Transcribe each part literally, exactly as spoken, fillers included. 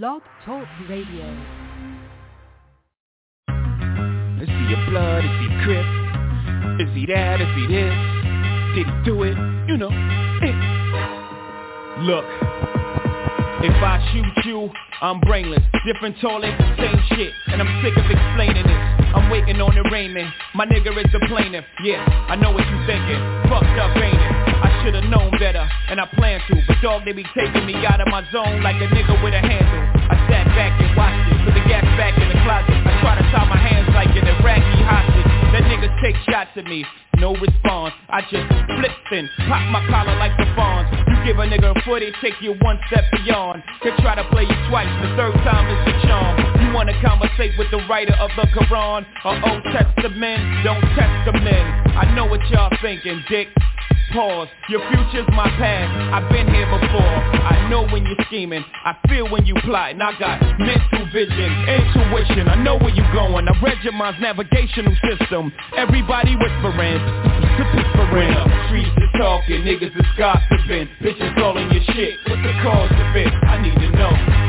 Blog Talk Radio. Is he a blood? Is he Crip? Is he that? Is he this? Did he do it? You know it. Look, if I shoot you, I'm brainless. Different tall ain't the same shit, and I'm sick of explaining it. I'm waiting on it raining. My nigga is the plaintiff. Yeah, I know what you thinking. Fucked up, ain't it? I should've known better, and I planned to. But dog, they be taking me out of my zone like a nigga with a handle. I sat back and watched it, put the gas back in the closet. I try to tie my hands like an Iraqi hostage. That nigga take shots at me, no response. I just flipped and pop my collar like the Fonz. You give a nigga a footy, take you one step beyond. They try to play you twice, the third time is the charm. You wanna conversate with the writer of the Quran? Or Old Testament, don't test the men. I know what y'all thinking, dick. Pause, your future's my past. I've been here before. I know when you're scheming, I feel when you plotting. I got mental vision, intuition. I know where you're going. I read your mind's navigational system. Everybody whispering, whispering. The streets is talking, niggas is gossiping, bitches calling your shit. What's the cause of it? I need to know.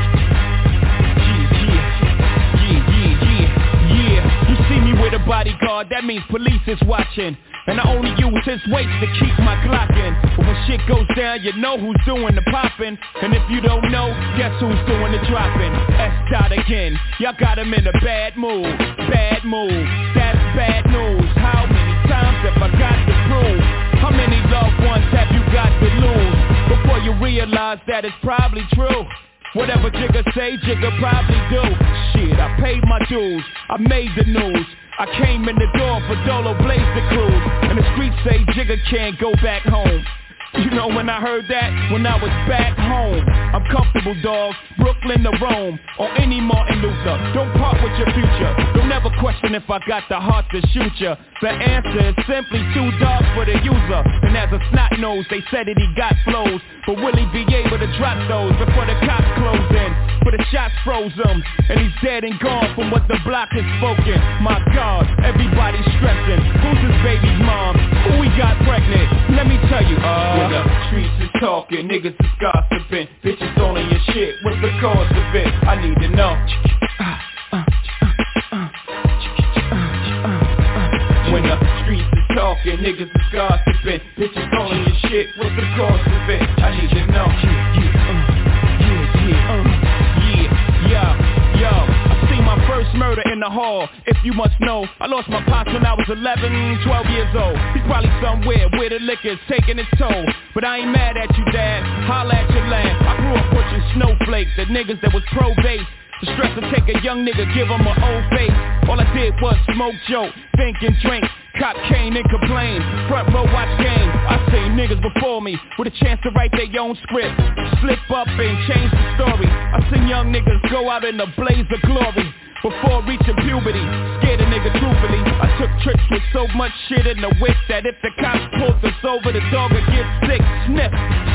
With a bodyguard, that means police is watching. And I only use his weight to keep my Glock in. But when shit goes down, you know who's doing the popping. And if you don't know, guess who's doing the dropping? S-Dot again, y'all got him in a bad mood. Bad mood, that's bad news. How many times have I got to prove? How many loved ones have you got to lose? Before you realize that it's probably true. Whatever Jigga say, Jigga probably do. Shit, I paid my dues, I made the news. I came in the door for Dolo Blaze the Cruise. And the streets say Jigga can't go back home. You know when I heard that? When I was back home. I'm comfortable, dog. Brooklyn to Rome. Or any Martin Luther. Don't part with your future. Don't ever question if I got the heart to shoot ya. The answer is simply too dark for the user. And as a snot nose, they said that he got flows. But will he be able to drop those before the cops close in? For the shots froze him. And he's dead and gone from what the block has spoken. My God, everybody's stressing. Who's his baby's mom? Who we got pregnant? Let me tell you, uh... the streets is talking, niggas is gossiping, bitches all in your shit, what's the cause of it? I need to know. When the streets is talking, niggas is gossiping, bitches all in your shit, what's the cause of it? I need to know. Yeah, yeah, yeah, yeah, yeah, yeah. I seen my first murder in the hall, if you must know. I lost my pops when I was eleven, twelve years old. He's probably somewhere where the liquor's taking its toll. But I ain't mad at you, Dad. Holla at your lad. I grew up pushing snowflakes, the niggas that was pro-base. The stress to take a young nigga, give him an old face. All I did was smoke, joke, think and drink. Cop came and complained, front row watch game. I seen niggas before me, with a chance to write their own script. Slip up and change the story. I seen young niggas go out in a blaze of glory. Before reaching puberty, scared a nigga truthfully. I took trips with so much shit in the wick that if the cops pulled us over, the dog would get sick. Sniff,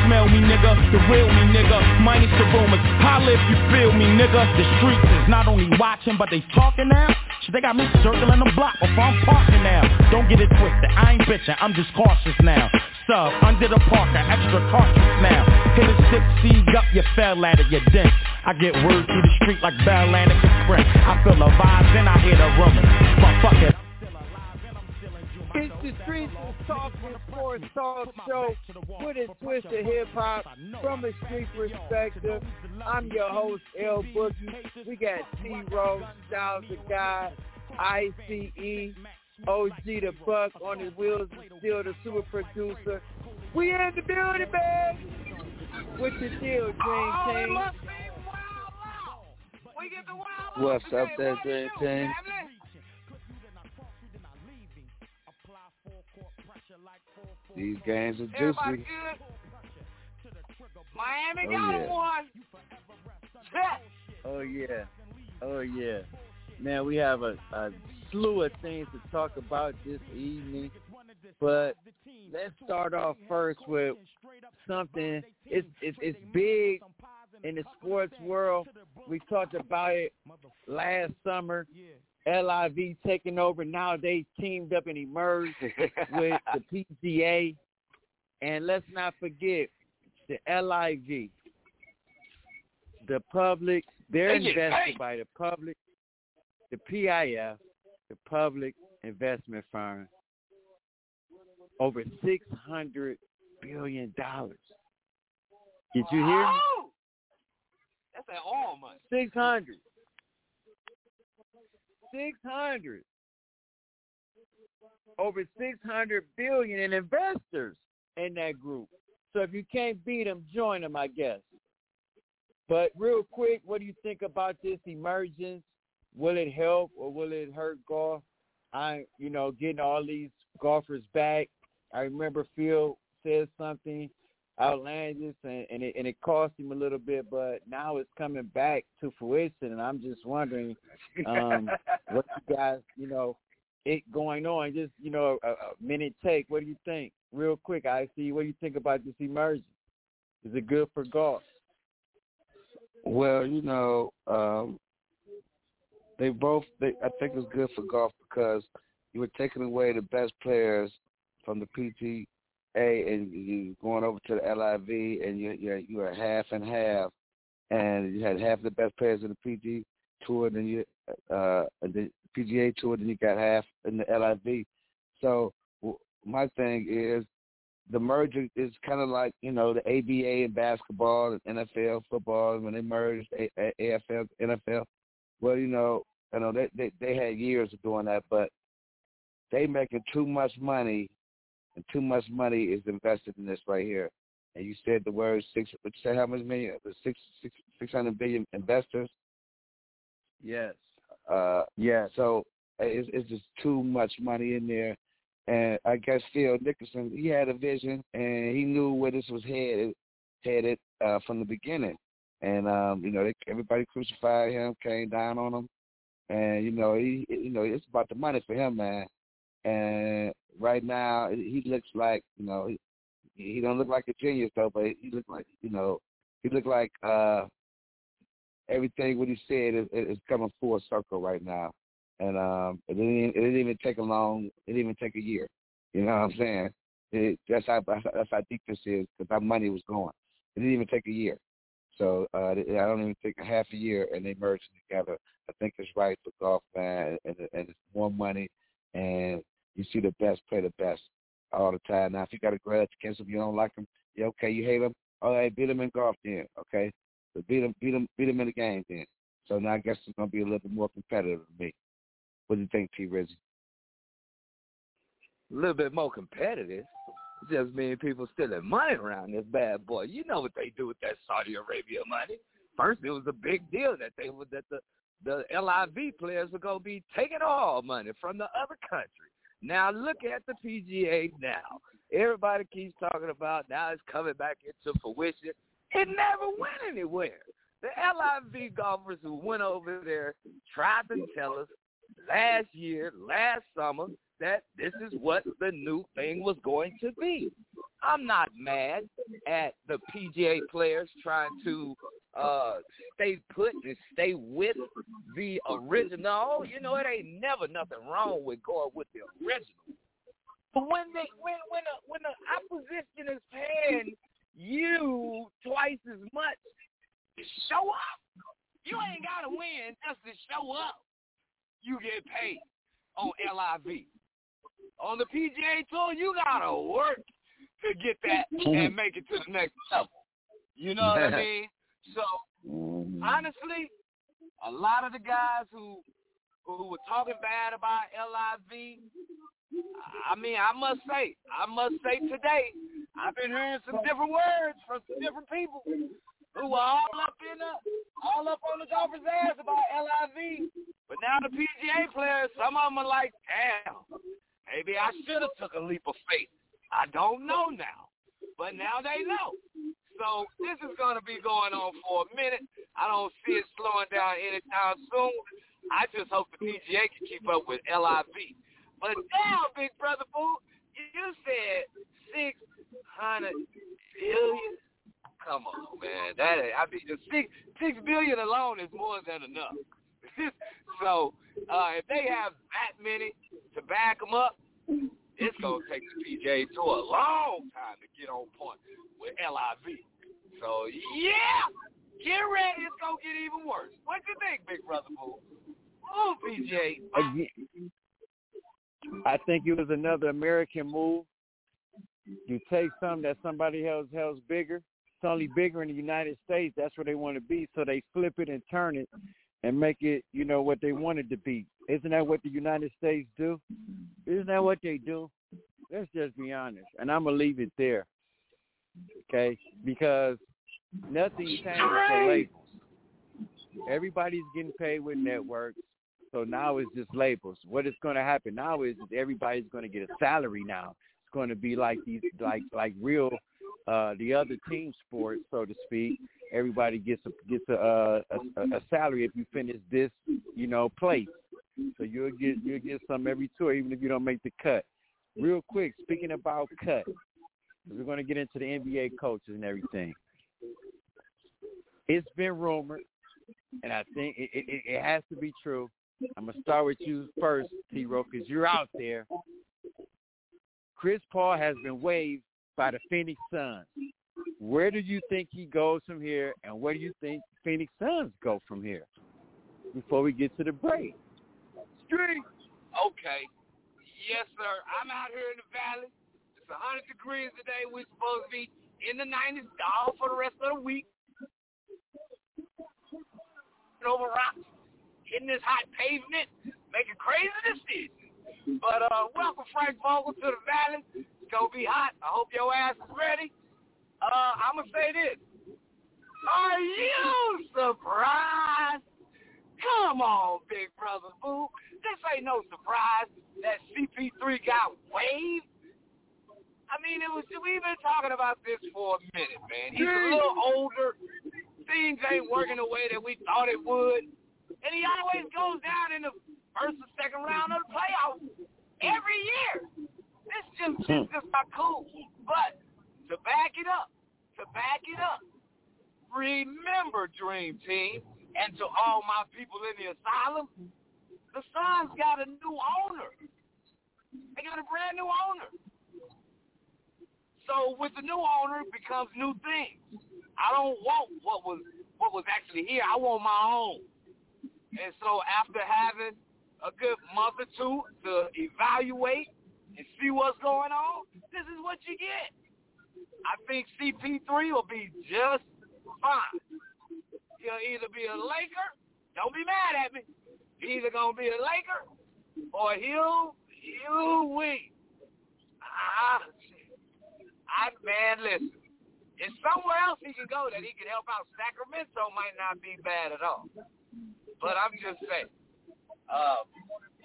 smell me nigga, the real me nigga, minus the rumors. Holla if you feel me nigga. The streets is not only watching, but they talking now. Shit, they got me circling the block before I'm parking now. Don't get it twisted, I ain't bitching, I'm just cautious now. Sub, under the parka, extra cautious now. Hit a six-seed up, you fell out of your dent. I get word through the street like Bell Express. I feel a vibe, then I hear the rumor. But fuck it. It's the Streets Is Talking Sports Talk Show with a twist of hip-hop from a street perspective. I'm your host, L Boogie. We got T-Row, Styles the Guy, I C E, O G the Buck on his wheels, still the super producer. We in the building, baby! What's the deal, Dream Team? What's up there, Dream Team? These games are juicy. Miami oh, got yeah. one. Oh, yeah. Oh, yeah. Man, we have a, a slew of things to talk about this evening. But let's start off first with something. It's, it's, it's big. In the sports world, we talked about it last summer. L I V taking over. Now they teamed up and emerged with the P G A. And let's not forget the L I V the public. They're invested by the public, the P I F, the Public Investment Fund, over six hundred billion dollars. Did you hear me? That's an all money. six hundred. six hundred. Over six hundred billion dollars in investors in that group. So if you can't beat them, join them, I guess. But real quick, what do you think about this emergence? Will it help or will it hurt golf? I, you know, getting all these golfers back. I remember Phil said something outlandish, and, and, it, and it cost him a little bit, but now it's coming back to fruition, and I'm just wondering um, what you guys, you know, it going on. Just, you know, a, a minute take. What do you think? Real quick, I C, what do you think about this emergence? Is it good for golf? Well, you know, um, they both, they, I think it's good for golf because you were taking away the best players from the P G A and you going over to the L I V, and you you you are half and half, and you had half the best players in the P G tour, and then you uh, the P G A tour, then you got half in the L I V. So my thing is, the merger is kind of like, you know, the A B A in basketball and N F L football. When they merged A F L, N F L, well, you know, you know they, they they had years of doing that, but they making too much money, and too much money is invested in this right here. And you said the word six. What you said? How much million? Six six six hundred billion investors. Yes. Uh, yeah. So it's, it's just too much money in there. And I guess Phil Mickelson, he had a vision, and he knew where this was headed, headed uh, from the beginning. And um, you know, they, everybody crucified him, came down on him, and you know, he, you know, it's about the money for him, man. And right now, he looks like, you know, he, he don't look like a genius though, but he looked like, you know, he looked like uh, everything what he said is, is coming full circle right now. And um, it, didn't, it didn't even take a long, it didn't even take a year. You know what I'm saying? It, that's how that's how deep this is, because our money was going. It didn't even take a year. So uh, I don't even think a half a year, and they merged together. I think it's right for golf, man, and, and it's more money. And you see the best play the best all the time. Now, if you got a grudge against them, you don't like them, yeah, okay, you hate them. All right, beat them in golf then, okay? So beat them, beat them, beat them in the game then. So now I guess it's going to be a little bit more competitive to me. What do you think, T. Rizzi? A little bit more competitive. Just mean people stealing money around this bad boy. You know what they do with that Saudi Arabia money. First, it was a big deal that they were, that the the L I V players were going to be taking all money from the other country. Now look at the P G A now. Everybody keeps talking about now it's coming back into fruition. It never went anywhere. The L I V golfers who went over there tried to tell us last year, last summer, that this is what the new thing was going to be. I'm not mad at the P G A players trying to uh, stay put and stay with the original. You know, it ain't never nothing wrong with going with the original. But when they when when a, when the opposition is paying you twice as much, show up. You ain't gotta win just to show up. You get paid on L I V. On the P G A Tour, you got to work to get that and make it to the next level. You know what I mean? So, honestly, a lot of the guys who who were talking bad about L I V, I mean, I must say, I must say today, I've been hearing some different words from some different people who were all up in the, all up on the golfer's ass about L I V. But now the P G A players, some of them are like, damn, maybe I should have took a leap of faith. I don't know now. But now they know. So this is going to be going on for a minute. I don't see it slowing down anytime soon. I just hope the P G A can keep up with L I V. But now, big brother Boo, you said six hundred billion dollars. Come on, man. That is, I mean, six six billion alone is more than enough. So uh, if they have that many to back them up, it's gonna take the P G A Tour a long time to get on point with L I V. So yeah, Get ready, it's going to get even worse. What you think, Big Brother Bull? Oh, P G A. Again, I think it was another American move. You take something that somebody else has bigger. It's only bigger in the United States. That's where they want to be. So they flip it and turn it and make it, you know, what they wanted to be. Isn't that what the United States do? Isn't that what they do? Let's just be honest. And I'm going to leave it there, okay, because nothing changes for labels. Everybody's getting paid with networks, so now it's just labels. What is going to happen now is everybody's going to get a salary now. It's going to be like these, like like real, uh, the other team sports, so to speak. Everybody gets a, gets a, a, a salary if you finish this, you know, place. So you'll get you'll get some every tour, even if you don't make the cut. Real quick, speaking about cut, we're going to get into the N B A coaches and everything. It's been rumored, and I think it, it, it has to be true. I'm going to start with you first, T-Row, because you're out there. Chris Paul has been waived by the Phoenix Suns. Where do you think he goes from here, and where do you think Phoenix Suns go from here before we get to the break? Street. Okay. Yes, sir. I'm out here in the valley. It's one hundred degrees today. We're supposed to be in the nineties all for the rest of the week. Over rocks, hitting this hot pavement, making crazy decisions. But uh, welcome, Frank Vogel, to the valley. It's going to be hot. I hope your ass is ready. Uh, I'm going to say this. Are you surprised? Come on, Big Brother Boo. This ain't no surprise that C P three got waived. I mean, it was. We've been talking about this for a minute, man. He's a little older. Things ain't working the way that we thought it would. And he always goes down in the first or second round of the playoffs every year. This just, this just not cool. But to back it up, to back it up, remember, Dream Team, and to all my people in the asylum, the Suns got a new owner. They got a brand new owner. So with the new owner becomes new things. I don't want what was what was actually here. I want my own. And so after having a good month or two to evaluate and see what's going on, this is what you get. I think C P three will be just fine. He'll either be a Laker. Don't be mad at me. He's either going to be a Laker or he'll, he'll win. Ah, I, man, listen, if somewhere else he can go that he can help out Sacramento might not be bad at all. But I'm just saying, uh,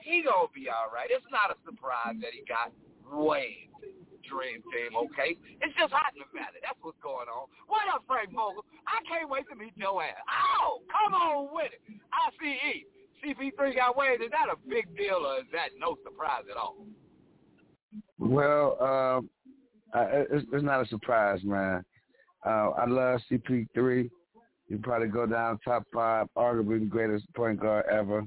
he going to be all right. It's not a surprise that he got waived, Dream Team, okay? It's just hot in the valley. That's what's going on. What up, Frank Vogel? I can't wait to meet your ass. Oh, come on with it. I C E, C P three got waived. Is that a big deal or is that no surprise at all? Well, uh Uh, it's, it's not a surprise, man. Uh, I love C P three. You probably go down top five, arguably greatest point guard ever.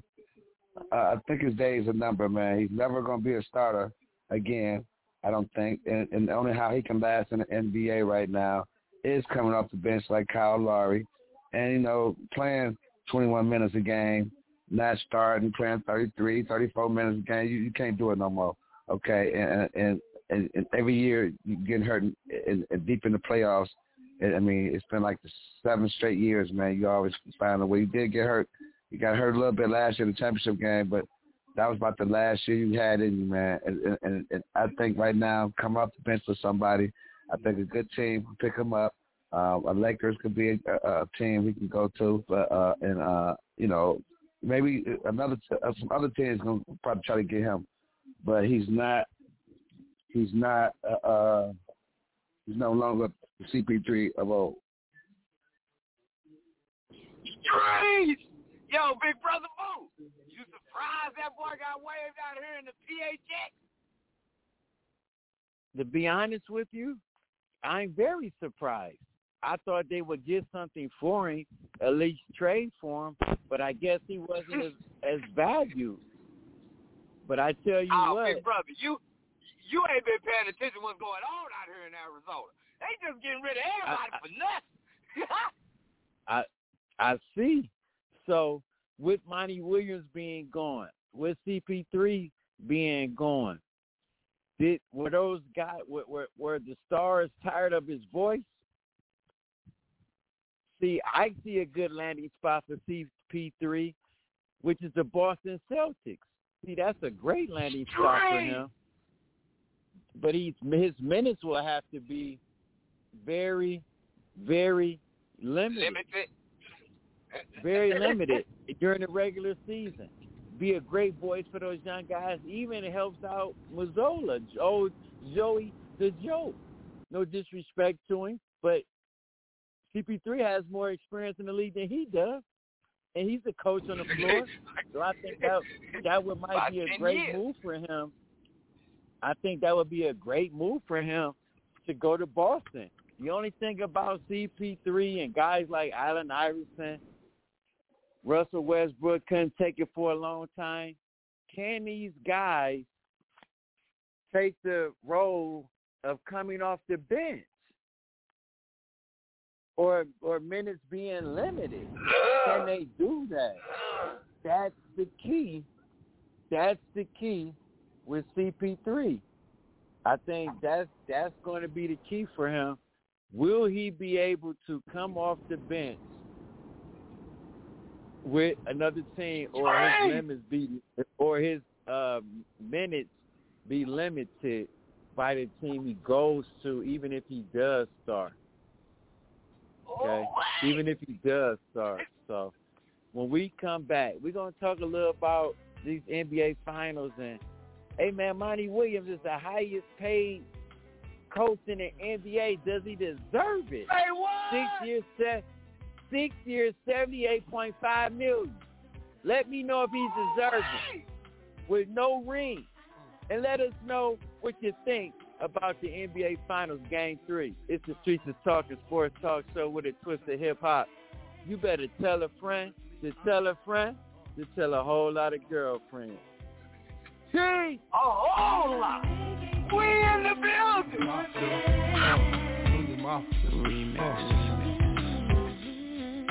Uh, I think his days are numbered, man. He's never going to be a starter again, I don't think. And, and only how he can last in the N B A right now is coming off the bench like Kyle Lowry. And, you know, playing twenty-one minutes a game, not starting, playing thirty-three, thirty-four minutes a game, you, you can't do it no more, okay? And, and And, and every year you're getting hurt in, in, in deep in the playoffs. And, I mean, it's been like the seven straight years, man. You always find a way. You did get hurt. You got hurt a little bit last year in the championship game, but that was about the last year you had in you, man. And, and, and, and I think right now, come off the bench with somebody, I think a good team can pick them up. Uh, a Lakers could be a, a team we can go to. But, uh, and, uh, you know, maybe another uh, some other teams going to probably try to get him. But he's not – He's not. Uh, uh, he's no longer C P three of old. Strange, yo, Big Brother Boo. You surprised that boy got waived out here in the P H X? To be honest with you, I'm very surprised. I thought they would get something for him, at least trade for him, but I guess he wasn't as, as valued. But I tell you oh, what, Big Brother, you. You ain't been paying attention to what's going on out here in Arizona. They just getting rid of everybody I, I, for nothing. I, I see. So with Monty Williams being gone, with C P three being gone, did were those guys were were the stars tired of his voice? See, I see a good landing spot for C P three, which is the Boston Celtics. See, that's a great landing spot for him. But he's, his minutes will have to be very, very limited. Limited. Very limited during the regular season. Be a great voice for those young guys. Even it helps out Mazzola, Joe, Joey the Joe. No disrespect to him, but C P three has more experience in the league than he does, and he's a coach on the floor. So I think that that would might be a great move for him. I think that would be a great move for him to go to Boston. The only thing about C P three and guys like Allen Iverson, Russell Westbrook couldn't take it for a long time. Can these guys take the role of coming off the bench or or minutes being limited? Can they do that? That's the key. That's the key with C P three. I think that's, that's going to be the key for him. Will he be able to come off the bench with another team, or his limits be, or his uh, minutes be limited by the team he goes to, even if he does start? Okay, even if he does start. So when we come back, we're gonna talk a little about these N B A finals and, hey man, Monty Williams is the highest paid coach in the N B A. Does he deserve it? Hey, what? Six years, se- six years, seventy-eight point five million. Let me know if he's deserving with no ring, and let us know what you think about the N B A Finals Game Three. It's the Streets Is Talking Sports Talk Show with a twist of hip hop. You better tell a friend to tell a friend to tell a whole lot of girlfriends. See, a whole lot. We in the building.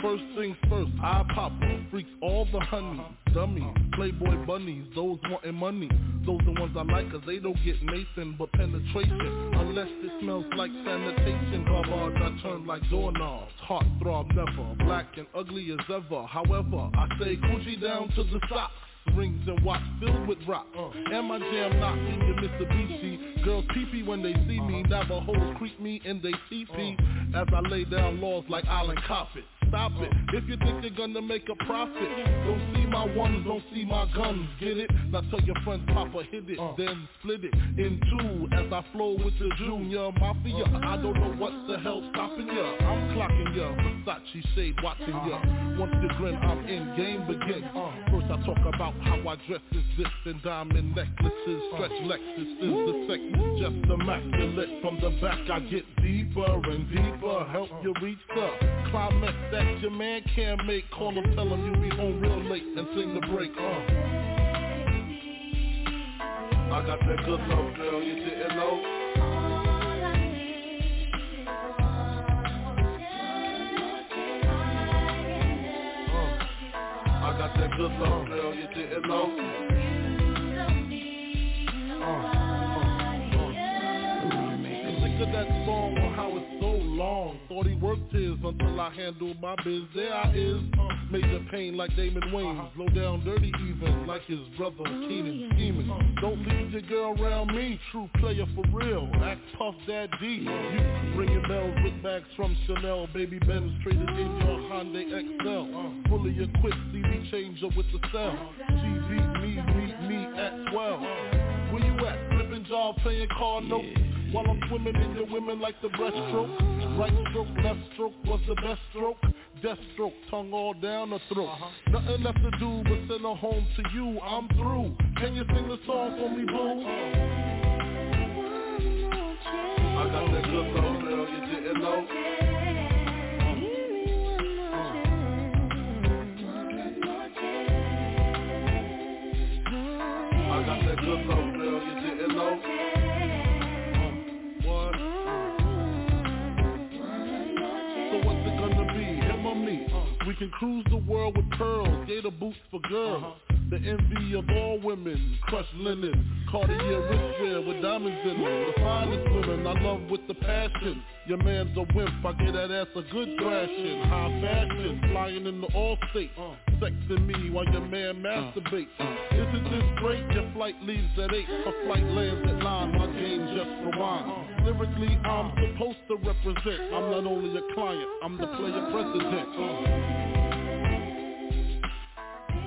First things first, I pop freaks all the honey. Dummies, playboy bunnies, those wanting money. Those the ones I like, cause they don't get Nathan but penetration. Unless it smells like sanitation. Garbage I turn like doorknobs. Heart throb never. Black and ugly as ever. However, I say coochie down to the socks. Rings and watch filled with rock. Uh, and my jam not in your Mitsubishi. Girls pee-pee when they see me. Navajoes creep me and they teepee. Uh, As I lay down laws like Island Coppet. Stop it. If you think you're gonna make a profit, don't see my ones, don't see my guns. Get it? Now tell your friends, Papa hit it, uh, then split it in two. As I flow with the junior mafia, uh, I don't know what the hell stopping ya. I'm clocking ya, Versace shade watching ya. Once you grin, I'm in game begin. Uh, first I talk about how I dress is this and diamond necklaces, stretch Lexus is the sex is just immaculate. From the back I get deeper and deeper, help you reach the climax that your man can't make. Call him, tell him you be home real late and sing the break. Uh. I got that good love, girl, you didn't know. I got that good love, girl, you didn't know. Uh, uh, uh. Think of that song on how it's so long. Thought he worked his until I handled my biz. There I is, uh, major pain like Damon Wayne. Uh-huh. Low down dirty even like his brother Keenan Demon. Uh, don't leave your girl around me, true player for real. Act tough, that deep. You ringing bells with bags from Chanel. Baby Ben's traded in your Hyundai X L. Uh, fully equipped C D changer with the cell. She beat me, beat me at twelve. Where you at? Flipping job, playing car notes. Yeah. While I'm swimming in your women like the breaststroke. Right stroke, left stroke, what's the best stroke? Death stroke, tongue all down the throat. Uh-huh. Nothing left to do but send her home to you. I'm through. Can you sing the song for me, boo? I got that good love, girl, you didn't know. Uh-huh. I got that good love, girl, you didn't know. We can cruise the world with pearls, gator boots for girls, uh-huh. The envy of all women, crushed linen, Cartier wristwear with diamonds in them. The finest women I love with the passion. Your man's a wimp, I get that ass a good thrashing. High fashion, flying in the all-state, sexing me while your man masturbates. Isn't this great? Your flight leaves at eight, a flight lands at nine, my game just rewind. Lyrically, I'm supposed to represent. I'm not only a client, I'm the player president.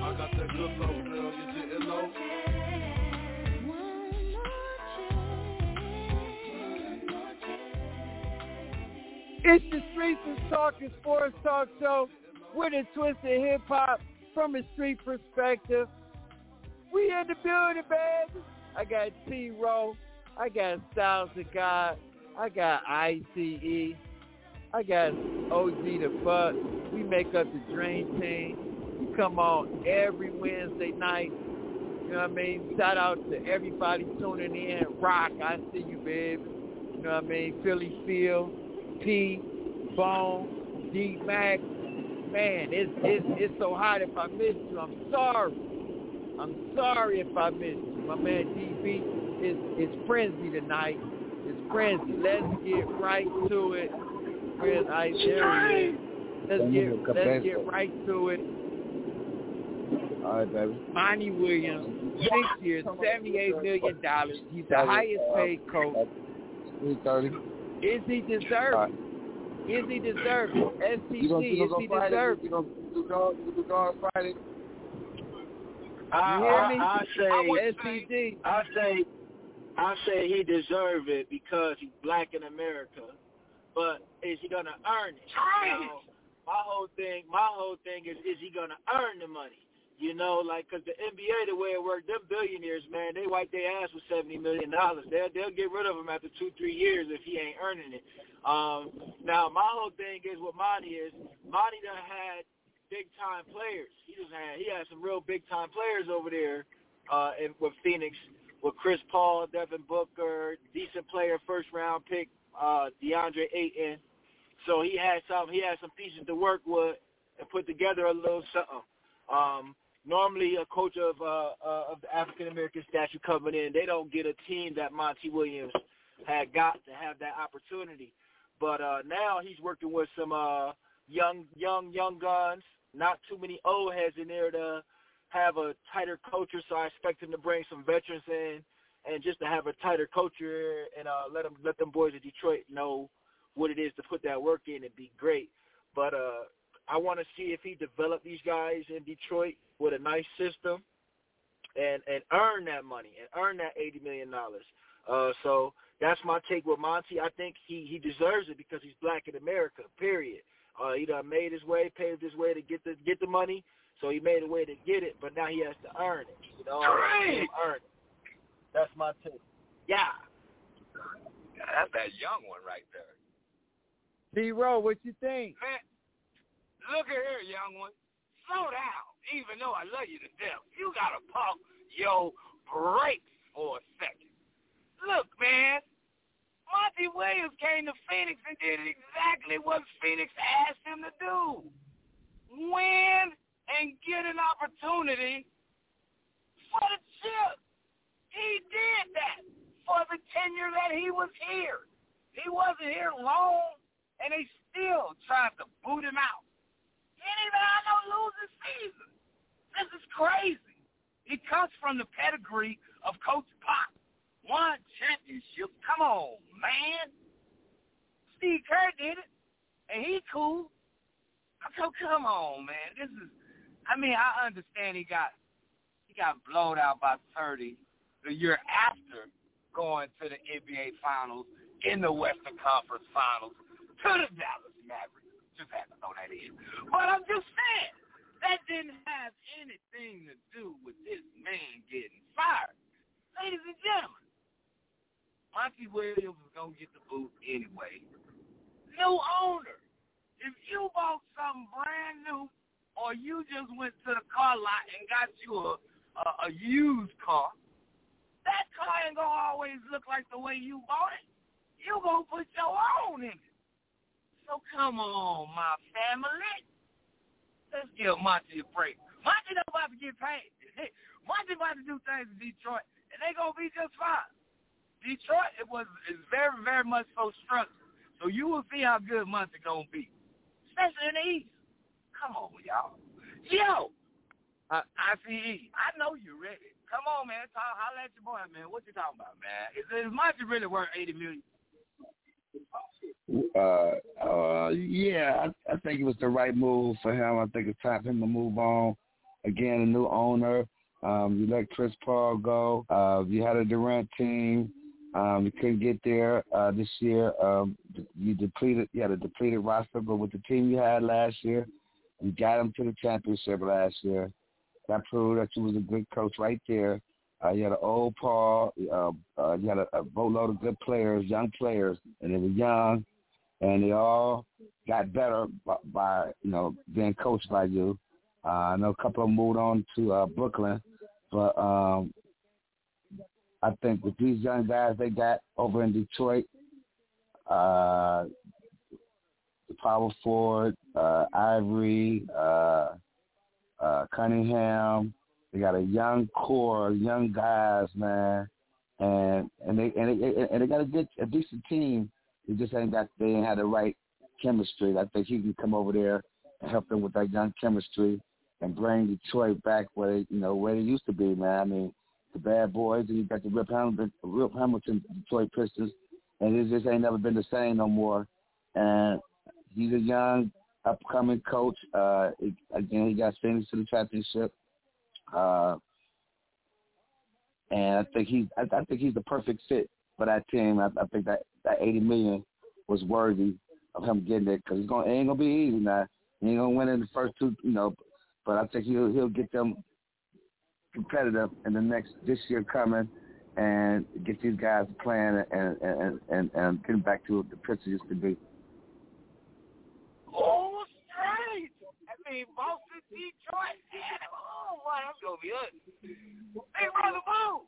I got that good low, girl, you didn't know. It's the Streets Is Talking Sports Talk Show with a twist of hip hop from a street perspective. We in the building, baby. I got T Row, I got Styles of God, I got I C E, I got O G the Fuck. We make up the Dream Team. Come on every Wednesday night. You know what I mean? Shout out to everybody tuning in. Rock, I see you, baby. You know what I mean? Philly Phil, P, Bone, D Mac. Man, it's it's it's so hot. If I missed you, I'm sorry. I'm sorry if I missed you. My man D B is is frenzy tonight. It's frenzy. Let's get right to it. Where's I there? Let's get let's get right to it. All right, baby. Monty Williams, six years, seventy-eight million dollars. He's the highest paid coach. Is he deserving? Is he deserving? S T C, is he deserving? I say, I say, I say he deserves it because he's black in America. But is he gonna earn it? You know, my whole thing, my whole thing is, is he gonna earn the money? You know, like, because the N B A, the way it worked, them billionaires, man, they wipe their ass with seventy million dollars. They'll, they'll get rid of him after two, three years if he ain't earning it. Um, now, my whole thing is what Monty is. Monty done had big-time players. He just had he had some real big-time players over there uh, in, with Phoenix, with Chris Paul, Devin Booker, decent player, first-round pick, uh, DeAndre Ayton. So he had some he had some pieces to work with and put together a little something. Um, Normally, a coach of uh, uh, of the African American stature coming in, they don't get a team that Monty Williams had got to have that opportunity. But uh, now he's working with some uh, young, young, young guns. Not too many old heads in there to have a tighter culture. So I expect him to bring some veterans in, and just to have a tighter culture and uh, let them let them boys in Detroit know what it is to put that work in. It'd be great. But uh, I want to see if he developed these guys in Detroit with a nice system, and, and earn that money and earn that eighty million dollars. Uh, so that's my take with Monty. I think he, he deserves it because he's black in America, period. Uh, he done made his way, paved his way to get the get the money, so he made a way to get it, but now he has to earn it. You know, earn it. That's my take. Yeah. God, that's that young one right there. D-Row, what you think? Man, look at here, young one. Slow down. Even though I love you to death, you got to pump your brakes for a second. Look, man, Monty Williams came to Phoenix and did exactly what Phoenix asked him to do. Win and get an opportunity for the chip. He did that for the tenure that he was here. He wasn't here long, and they still tried to boot him out. He didn't even have no losing season. This is crazy. It comes from the pedigree of Coach Pop. One championship. Come on, man. Steve Kerr did it, and he cool. So come on, man. This is. I mean, I understand he got he got blown out by thirty the year after going to the N B A Finals in the Western Conference Finals to the Dallas Mavericks. Just had to know that is. But I'm just saying. That didn't have anything to do with this man getting fired. Ladies and gentlemen, Monty Williams is going to get the boot anyway. New owner. If you bought something brand new or you just went to the car lot and got you a, a, a used car, that car ain't going to always look like the way you bought it. You're going to put your own in it. So come on, my family. Let's give Monty a break. Monty don't about to get paid. Monty about to do things in Detroit, and they gonna be just fine. Detroit, it was is very, very much so structured. So you will see how good Monty gonna be, especially in the East. Come on, y'all. Yo, I, I C E. I know you're ready. Come on, man. Talk, holler at your boy, man. What you talking about, man? Is, is Monty really worth eighty million? Uh, uh, yeah, I, I think it was the right move for him. I think it's time for him to move on. Again, a new owner. Um, you let Chris Paul go. Uh, you had a Durant team. Um, you couldn't get there uh, this year. Um, you depleted. You had a depleted roster, but with the team you had last year, you got them to the championship last year. That proved that you was a good coach right there. Uh, you had an old Paul. Uh, uh, you had a, a boatload of good players, young players, and they were young, and they all got better by, by you know, being coached by you. Uh, I know a couple of them moved on to uh, Brooklyn, but um, I think with these young guys they got over in Detroit, uh, the power forward, uh, Ivory, uh, uh, Cunningham. They got a young core, young guys, man, and and they and they, and they got a good, a decent team. They just ain't got they ain't had the right chemistry. I think he can come over there and help them with that young chemistry and bring Detroit back where they, you know where they used to be, man. I mean, the Bad Boys, and you got the Rip Hamilton, Rip Hamilton Detroit Pistons, and it just ain't never been the same no more. And he's a young, upcoming coach. Uh, again, he got Phoenix to the championship. Uh, and I think he's I, I think he's the perfect fit for that team. I, I think that, that eighty million was worthy of him getting it because it's gonna it ain't gonna be easy now. He ain't gonna win in the first two, you know. But I think he'll he'll get them competitive in the next this year coming and get these guys playing and and and, and getting back to what the Pistons used to be. Oh, straight! I mean, Boston, Detroit, animal. I'm going to be ugly. Hey, Brother Boo,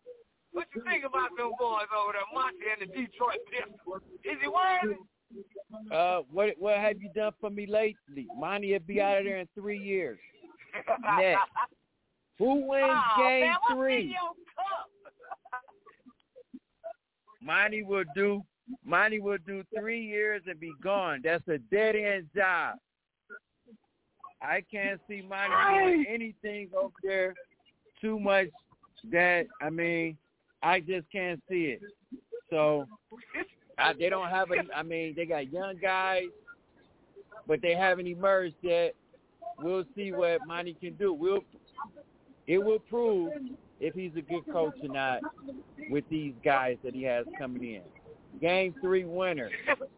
what you think about them boys over there, Monty and the Detroit Pistons? Is he worthy? Uh, what what have you done for me lately? Monty will be out of there in three years. Next. Who wins oh, game man, what's three? In your cup? Monty will do Monty will do three years and be gone. That's a dead-end job. I can't see Monty doing anything over there too much that, I mean, I just can't see it. So, I, they don't have a, I mean, they got young guys, but they haven't emerged yet. We'll see what Monty can do. We'll, it will prove if he's a good coach or not with these guys that he has coming in. Game three winner.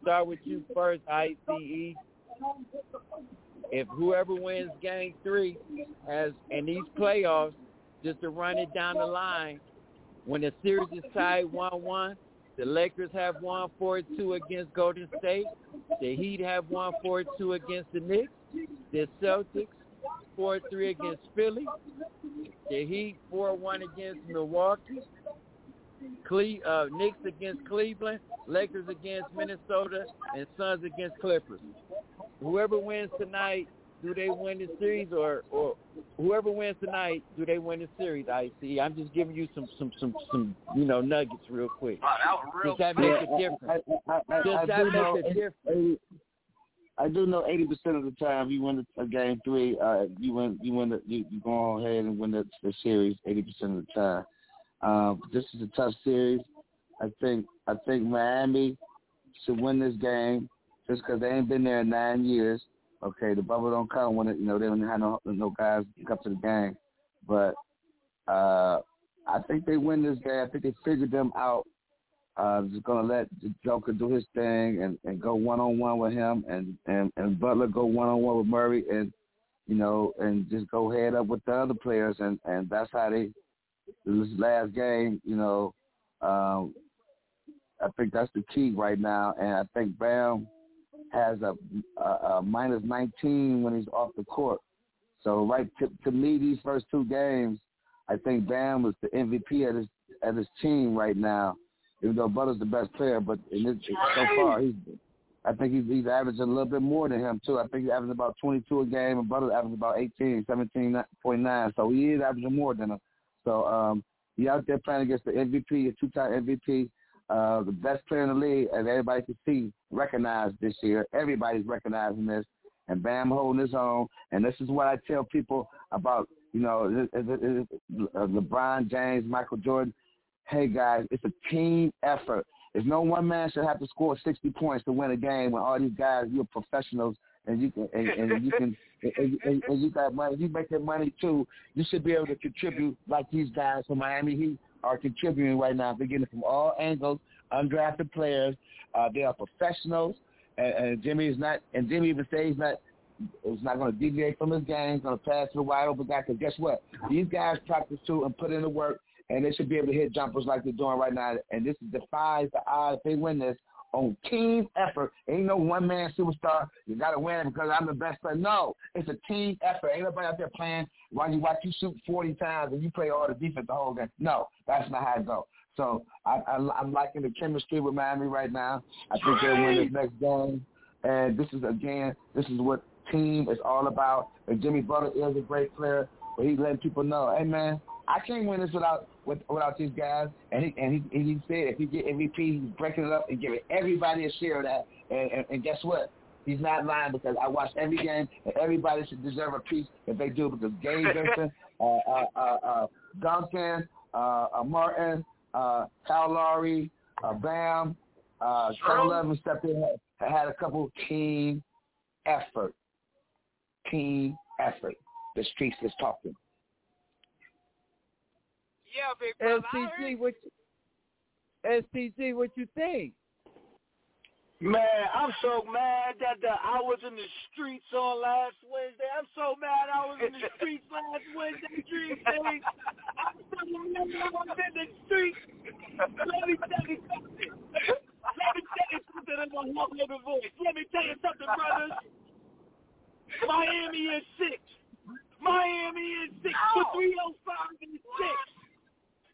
Start with you first, I C E. If whoever wins game three has, in these playoffs, just to run it down the line, when the series is tied one one, the Lakers have won four two against Golden State. The Heat have won four two against the Knicks. The Celtics, four three against Philly. The Heat, four one against Milwaukee. Cle- uh, Knicks against Cleveland. Lakers against Minnesota. And Suns against Clippers. Whoever wins tonight, do they win the series, or, or whoever wins tonight, do they win the series? I see. I'm just giving you some some some, some you know nuggets real quick. Oh, that Does that make a difference? I, I, I, Does I, I that do make know, a difference? I do know eighty percent of the time you win a game three, uh, you win you win the, you, you go ahead and win the, the series eighty percent of the time. Um, this is a tough series. I think I think Miami should win this game. Just because they ain't been there in nine years, okay, the bubble don't count when it, you know they don't have no, no guys come to the game. But uh, I think they win this game. I think they figured them out. Uh, just gonna let the Joker do his thing and, and go one on one with him, and, and, and Butler go one on one with Murray, and you know and just go head up with the other players, and, and that's how they this last game, you know. Um, I think that's the key right now, and I think Bam has a, a, a minus nineteen when he's off the court. So, right to, to me, these first two games, I think Bam was the M V P of his of his team right now. Even though Butler's the best player, but in this, so far he's I think he's, he's averaging a little bit more than him, too. I think he's averaging about twenty-two a game, and Butler averages about eighteen, seventeen point nine. So he is averaging more than him. So um, he's out there playing against the M V P, a two-time M V P, uh, the best player in the league, as everybody can see, recognized this year. Everybody's recognizing this. And Bam holding his own. And this is what I tell people about, you know, LeBron James, Michael Jordan. Hey, guys, it's a team effort. There's no one man should have to score sixty points to win a game when all these guys, you're professionals, and you can and, and you can and, and, and you got money. You make that money too. You should be able to contribute like these guys from Miami Heat are contributing right now. They're getting it from all angles. Undrafted players, uh, they are professionals. And, and Jimmy is not. And Jimmy even says he's not. He's not going to deviate from his game. He's going to pass to the wide open guy. Because guess what? These guys practice too and put in the work. And they should be able to hit jumpers like they're doing right now. And this defies the odds. They win this on team effort. Ain't no one-man superstar. You got to win it because I'm the best player. No, it's a team effort. Ain't nobody out there playing while you watch you shoot forty times and you play all the defense the whole game. No, that's not how it goes. So I, I, I'm liking the chemistry with Miami right now. I think they'll win this next game. And this is, again, this is what team is all about. And Jimmy Butler is a great player, but he's letting people know, hey, man, I can't win this without without these guys, and he and he, he said if he get M V P, he's breaking it up and giving everybody a share of that. And, and, and guess what? He's not lying because I watch every game, and everybody should deserve a piece if they do because Gabe Vincent, uh, uh, uh, uh, Duncan, uh, uh, Martin, uh, Kyle Lowry, uh, Bam, uh, Kyle Levin stepped in had, had a couple team effort, team effort. The streets is talking. Yeah, big brother. S T G, what you, S T G, what you think? Man, I'm so mad that the, I was in the streets on last Wednesday. I'm so mad I was in the streets last Wednesday, Dream Team. I'm so mad I was in the streets. Let me tell you something. Let me tell you something in my whole little voice. Let me tell you something, brothers. Miami is six. Miami is six. The three oh five is six.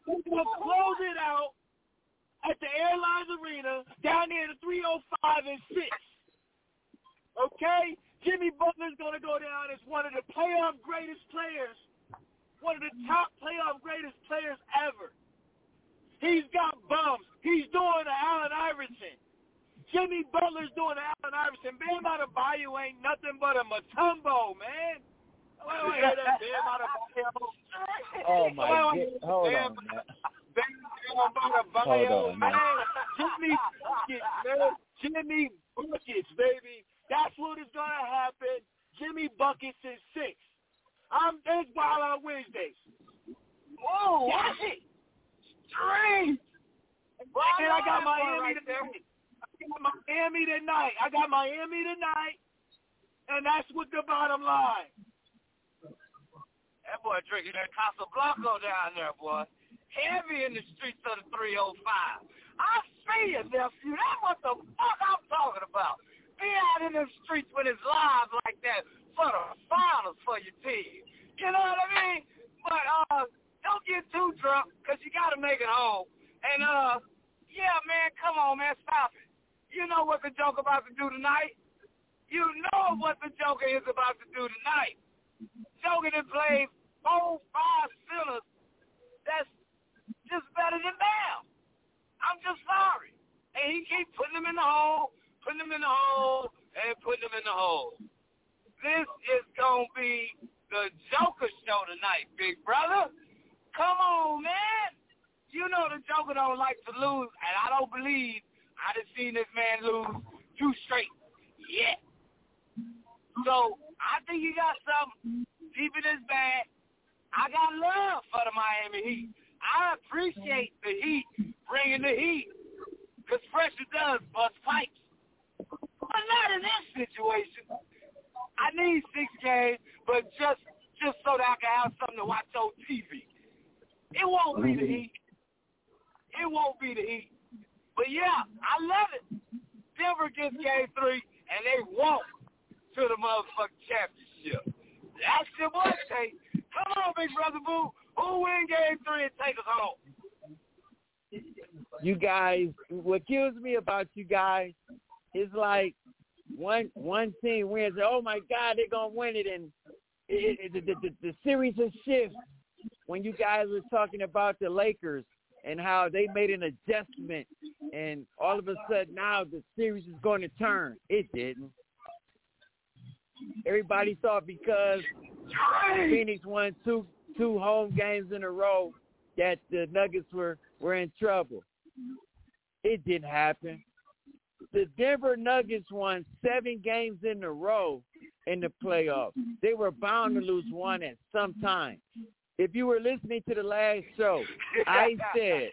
We will close it out at the Airlines Arena down near the three oh five and six. Okay? Jimmy Butler's going to go down as one of the playoff greatest players, one of the top playoff greatest players ever. He's got bums. He's doing the Allen Iverson. Jimmy Butler's doing the Allen Iverson. Bam Adebayo ain't nothing but a Matumbo, man. Oh my God! Hold on, man. Hold on, man. Jimmy Buckets, man. Jimmy Buckets, baby. That's what is gonna happen. Jimmy Buckets is six. I'm that's wild on Wednesdays. Whoa! That's it. Three. And I got Miami tonight. I got Miami tonight. I got Miami tonight. And that's what the bottom line. That boy drinking that Casablanca down there, boy. Heavy in the streets of the three oh five. I see you, nephew. That's what the fuck I'm talking about. Be out in the streets when it's live like that for the finals for your team. You know what I mean? But uh, don't get too drunk because you got to make it home. And, uh, yeah, man, come on, man, stop it. You know what the joke about to do tonight. You know what the Joker is about to do tonight. Joker that plays four, five centers that's just better than Bam. I'm just sorry. And he keep putting them in the hole, putting them in the hole, and putting them in the hole. This is going to be the Joker show tonight, big brother. Come on, man. You know the Joker don't like to lose, and I don't believe I done seen this man lose two straight yet. So I think you got something deep in his bag. I got love for the Miami Heat. I appreciate the Heat bringing the heat because pressure does bust pipes. But not in this situation. I need six games, but just just so that I can have something to watch on T V. It won't be the Heat. It won't be the Heat. But, yeah, I love it. Denver gets game three, and they won't. To the motherfucking championship. That's your boy, Tate. Come on, big brother Boo. Who win game three and take us home? You guys, what kills me about you guys it's like one one team wins. Oh my God, they're gonna win it, and it, it, the, the the series has shifted. When you guys were talking about the Lakers and how they made an adjustment, and all of a sudden now the series is going to turn. It didn't. Everybody thought because Phoenix won two two home games in a row that the Nuggets were, were in trouble. It didn't happen. The Denver Nuggets won seven games in a row in the playoffs. They were bound to lose one at some time. If you were listening to the last show, I said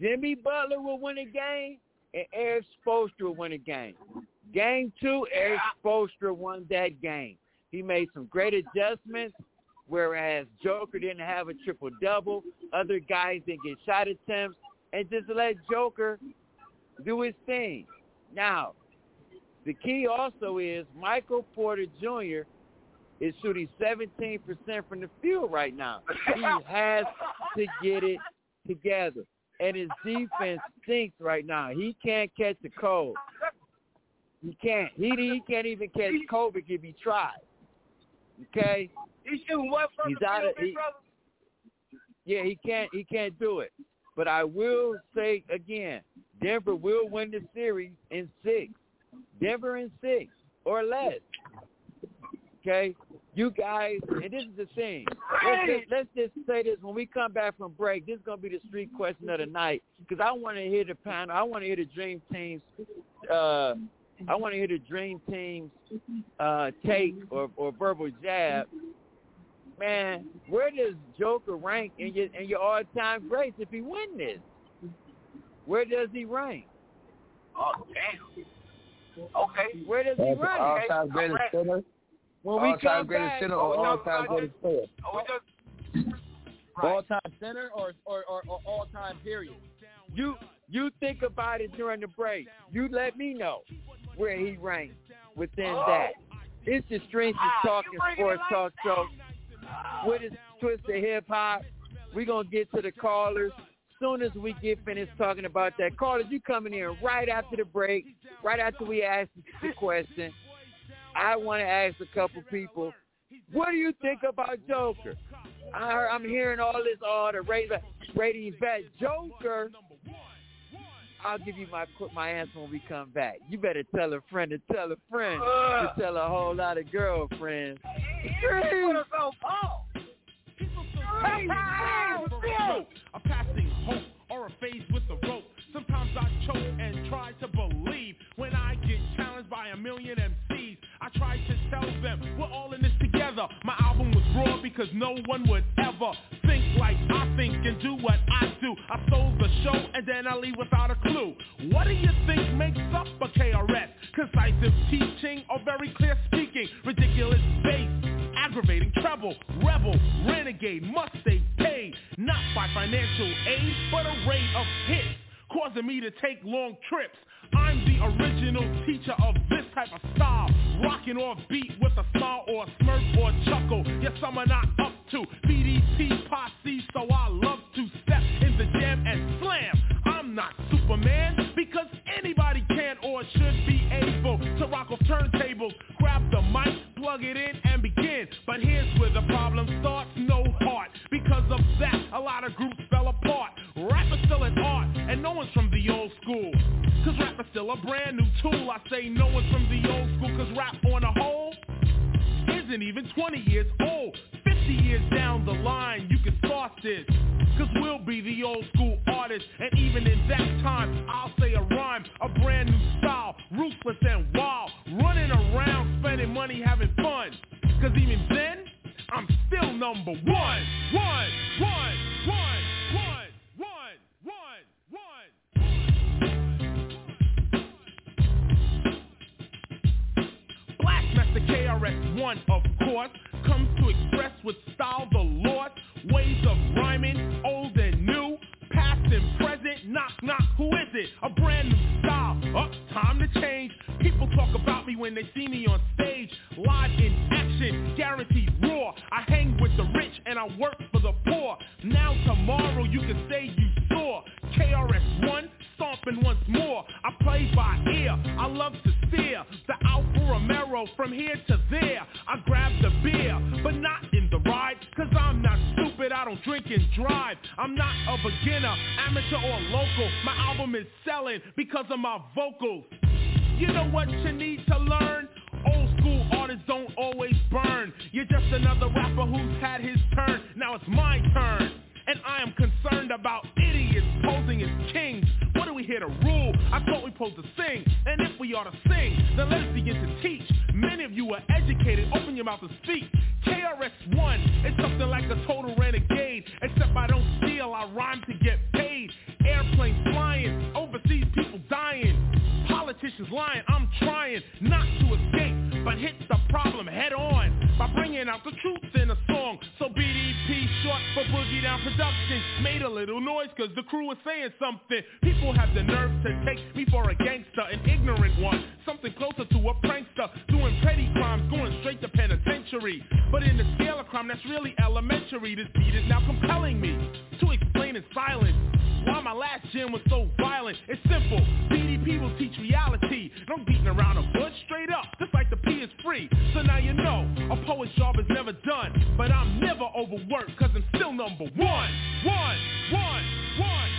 Jimmy Butler will win a game and Eric Spoelstra will win a game. Game two, Eric Spoelstra won that game. He made some great adjustments, whereas Joker didn't have a triple-double. Other guys didn't get shot attempts, and just let Joker do his thing. Now, the key also is Michael Porter Junior is shooting seventeen percent from the field right now. He has to get it together. And his defense stinks right now. He can't catch a cold. He can't. He, he can't even catch COVID if he tried. Okay? He's shooting what from He's the field, of, he, brother? Yeah, he can't, he can't do it. But I will say again, Denver will win the series in six. Denver in six or less. Okay, you guys, and this is the thing. Let's just, let's just say this. When we come back from break, this is going to be the street question of the night because I want to hear the panel. I want to hear the Dream Team's uh, I want to hear the Dream Team's uh, take or, or verbal jab. Man, where does Joker rank in your, in your all-time greats if he wins this? Where does he rank? Oh, damn. Okay. Where does he rank? All-time greatest center. When we all-time greatest center or all-time greatest player? All-time center or, or, or, or all-time period? You you think about it during the break. You let me know where he ranks within oh. that. It's the Streets Is Talking Sports Talk Show. With his twist of hip-hop, we're going to get to the callers. Soon as we get finished talking about that. Callers, you coming in right after the break, right after we ask the question. I want to ask a couple people, what do you think about Joker? I heard, I'm hearing all this, all the ratings back. Joker, I'll give you my my answer when we come back. You better tell a friend to tell a friend to tell a whole lot of girlfriends. I'm passing hope or a phase with the rope. Sometimes I choke and try to believe when I get challenged by a million M Cs. I try to tell them we're all in this together. My album was raw because no one would ever think like I think and do what I do. I sold the show and then I leave without a clue. What do you think makes up a K R S? Concisive teaching or very clear speaking? Ridiculous bass, aggravating trouble, rebel, renegade, must stay paid. Not by financial aid, but a rate of hits, causing me to take long trips. I'm the original teacher of this type of style, rocking off beat with a smile or a smirk or a chuckle. Yes, I'm not up to B D P posse, so I love to step in the jam and slam. I'm not Superman, because anybody can or should be able to rock off turntables, grab the mic, plug it in, and begin. But here's where the problem starts, no heart. Because of that, a lot of groups fell apart. Rap is still an art, and no one's from the old school. Cause rap is still a brand new tool. I say no one's from the old school, cause rap on a whole isn't even twenty years old. fifty years down the line, you can start this. Cause we'll be the old school artists, and even in that time, I'll say a rhyme, a brand new style, ruthless and wild, running around, spending money, having fun. Cause even then, I'm still number one. One, one, one, one, one, one, one, one. Black Master K R S One, of course, comes to express with style the Lord, ways of rhyming, old and new, past and present, knock, knock, who is it? A brand new style, up, time to change. People talk about me when they see me on stage, live in action, guaranteed raw. I hang with the rich and I work for the poor. Now tomorrow you can say you saw K R S One stomp and once more I play by ear. I love to steer the Alfa Romero from here to there. I grab the beer, but not in the ride, cause I'm not stupid, I don't drink and drive. I'm not a beginner, amateur or local. My album is selling because of my vocals. You know what you need to learn? Old school artists don't always burn. You're just another rapper who's had his turn. Now it's my turn. And I am concerned about idiots posing as kings. What are we here to rule? I thought we supposed to sing. And if we are to sing, then let us begin to teach. Many of you are educated. Open your mouth and speak. K R S One is something like a total renegade. Except I don't steal. I rhyme to get paid. Airplanes flying. Overseas people dying. Politicians lying. I'm trying not to escape, but hit the problem head on by bringing out the truth in a song. So B D P, short for Boogie Down Production, made a little noise cause the crew was saying something. People have the nerve to take me for a gangster, an ignorant one, something closer to a prankster, doing petty crimes, going straight to penitentiary. But in the scale of crime, that's really elementary. This beat is now compelling me to explain in silence why my last gym was so violent. It's simple, B D P will teach reality. Don't beating around a bush, straight up, just like the P is free. So now you know, a poet's job is never done, but I'm never overworked, cause I'm still number one. One, one, one, one,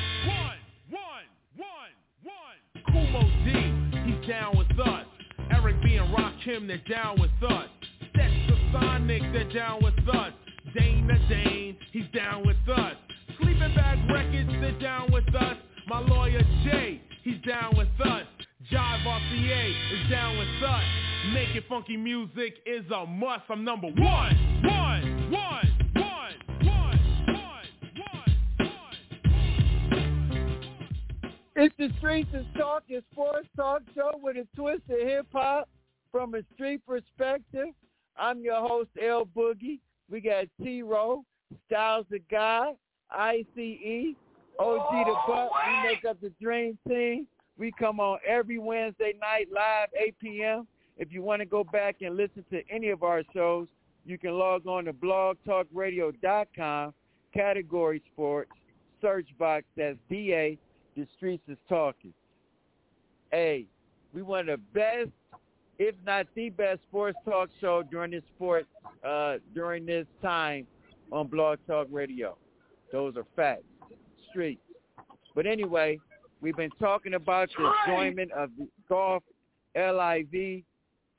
one, one, one, one. Kumo D, he's down with us. Eric B and Rakim, they're down with us. Sonic, they're down with us. Dana Dane, he's down with us. Sleeping Bag Records, they're down with us. My lawyer Jay, he's down with us. Jive R C A is down with us. Making funky music is a must. I'm number one. One, one, one. It's the Streets Is Talking Sports Talk Show with a twist of hip-hop from a street perspective. I'm your host, L Boogie. We got T-Row, Styles the Guy, I C E, O G the Buck. We make up the Dream Team. We come on every Wednesday night live, eight p.m. If you want to go back and listen to any of our shows, you can log on to blog talk radio dot com, category sports, search box, that's D A, The Streets Is Talking. Hey, we one of the best, if not the best, sports talk show during this sport, uh, during this time on Blog Talk Radio. Those are facts. Streets. But anyway, we've been talking about the joining of the golf, L I V,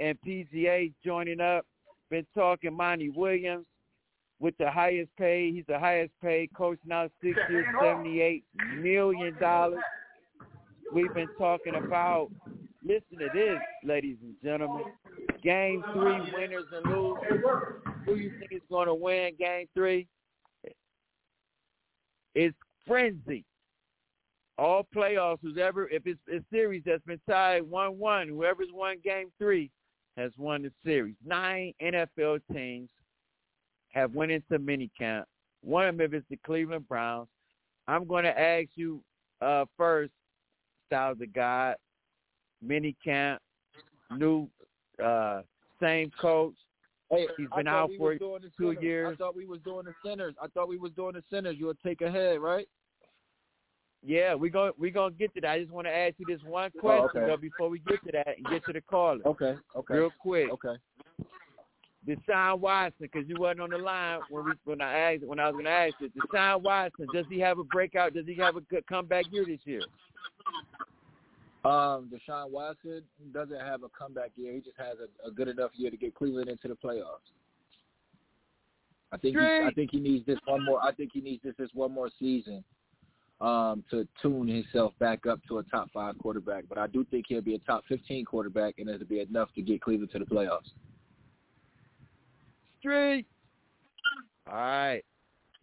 and P G A joining up. Been talking Monty Williams with the highest paid. He's the highest paid coach now, six years, seventy-eight million dollars. We've been talking about, listen to this, ladies and gentlemen, game three winners and losers. Who you think is going to win game three? It's frenzy. All playoffs, whoever, if it's a series that's been tied one one, whoever's won game three has won the series. Nine N F L teams have went into minicamp. One of them is the Cleveland Browns. I'm going to ask you uh, first, Styles of God, minicamp, new, uh, same coach. Hey, he's been out for two years. I thought we was doing the centers. I thought we was doing the centers. You would take ahead, right? Yeah, we're going we gonna get to that. I just want to ask you this one question, oh, okay. though, before we get to that and get to the caller. Okay, okay. Real quick. Okay. Deshaun Watson, because you wasn't on the line when we, when I asked when I was going to ask this. Deshaun Watson, does he have a breakout? Does he have a good comeback year this year? Um, Deshaun Watson doesn't have a comeback year. He just has a, a good enough year to get Cleveland into the playoffs. I think he, I think he needs this one more. I think he needs this this one more season um, to tune himself back up to a top five quarterback. But I do think he'll be a top fifteen quarterback, and it'll be enough to get Cleveland to the playoffs. Street. All right.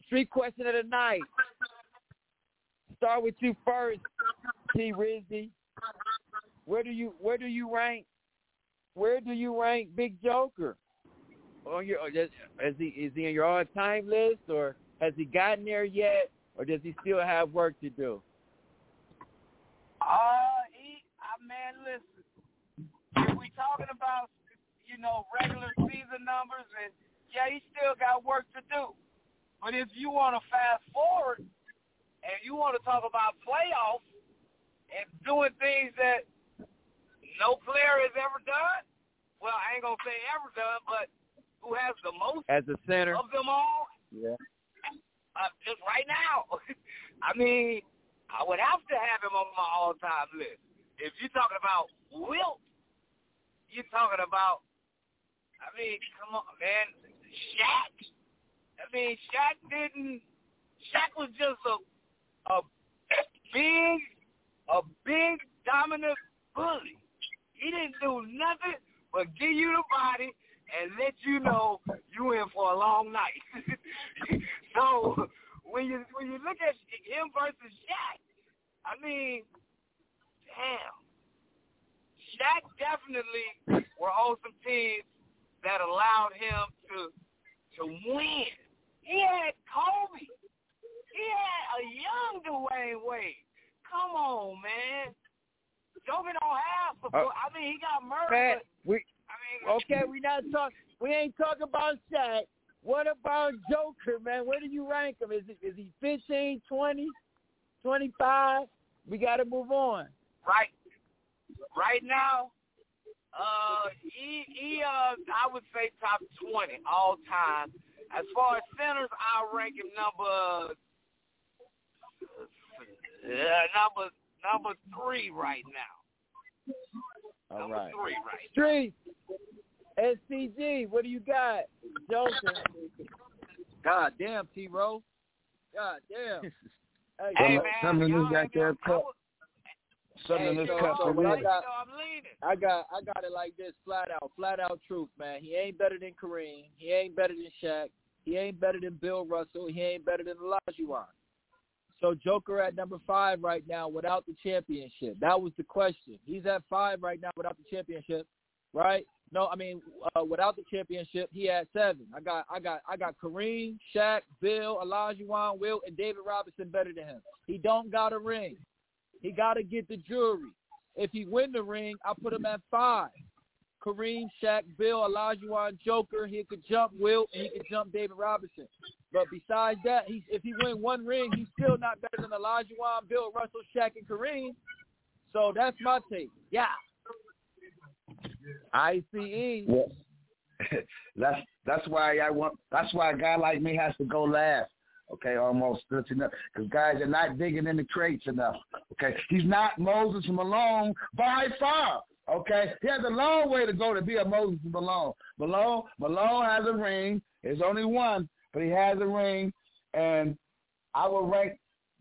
Street question of the night. Start with you first, T. Rizzy. Where do you where do you rank where do you rank Big Joker? On your is he is he in your all time list, or has he gotten there yet, or does he still have work to do? Uh, he, uh man, listen. If we talking about, you know, regular season numbers, and yeah, he still got work to do. But if you want to fast forward and you want to talk about playoffs, and doing things that no player has ever done. Well, I ain't going to say ever done, but who has the most as a center of them all? Yeah. Uh, just right now. I mean, I would have to have him on my all-time list. If you're talking about Wilt, you're talking about, I mean, come on, man, Shaq. I mean, Shaq didn't, Shaq was just a a big, a big dominant bully. He didn't do nothing but give you the body and let you know you in for a long night. So when you when you look at him versus Shaq, I mean, damn, Shaq definitely were on some teams that allowed him to to win. He had Kobe. He had a young Dwayne Wade. Come on, man. Kobe don't have support. Uh, I mean, he got murdered. Pat, we, I mean, okay, we not talk. We ain't talking about Shaq. What about Joker, man? Where do you rank him? Is he, is he fifteen, twenty, twenty-five? We got to move on. Right. Right now, uh, he, he uh, I would say top twenty all time. As far as centers, I'll rank him number uh, number number three right now. All number right. three right now. Street. S C G, what do you got? Joker. God damn, T-Row. God damn. Hey, hey, man, something in this goddamn cup. Something hey, in this so, cup. So, I, got, I, got, I got it like this, flat out, flat out truth, man. He ain't better than Kareem. He ain't better than Shaq. He ain't better than Bill Russell. He ain't better than Olajuwon. So Joker at number five right now without the championship. That was the question. He's at five right now without the championship, right? No, I mean, uh, without the championship, he had seven. I got, I got, I got Kareem, Shaq, Bill, Olajuwon, Will, and David Robinson better than him. He don't got a ring. He got to get the jewelry. If he win the ring, I put him at five. Kareem, Shaq, Bill, Olajuwon, Joker. He could jump Will, and he could jump David Robinson. But besides that, he, if he win one ring, he's still not better than Olajuwon, Bill, Russell, Shaq, and Kareem. So that's my take. Yeah. I C E. Well, that's that's why I want. That's why a guy like me has to go last. Okay, almost that's enough. Because guys are not digging into traits enough. Okay, he's not Moses Malone by far. Okay, he has a long way to go to be a Moses Malone. Malone Malone has a ring. There's only one, but he has a ring. And I would rank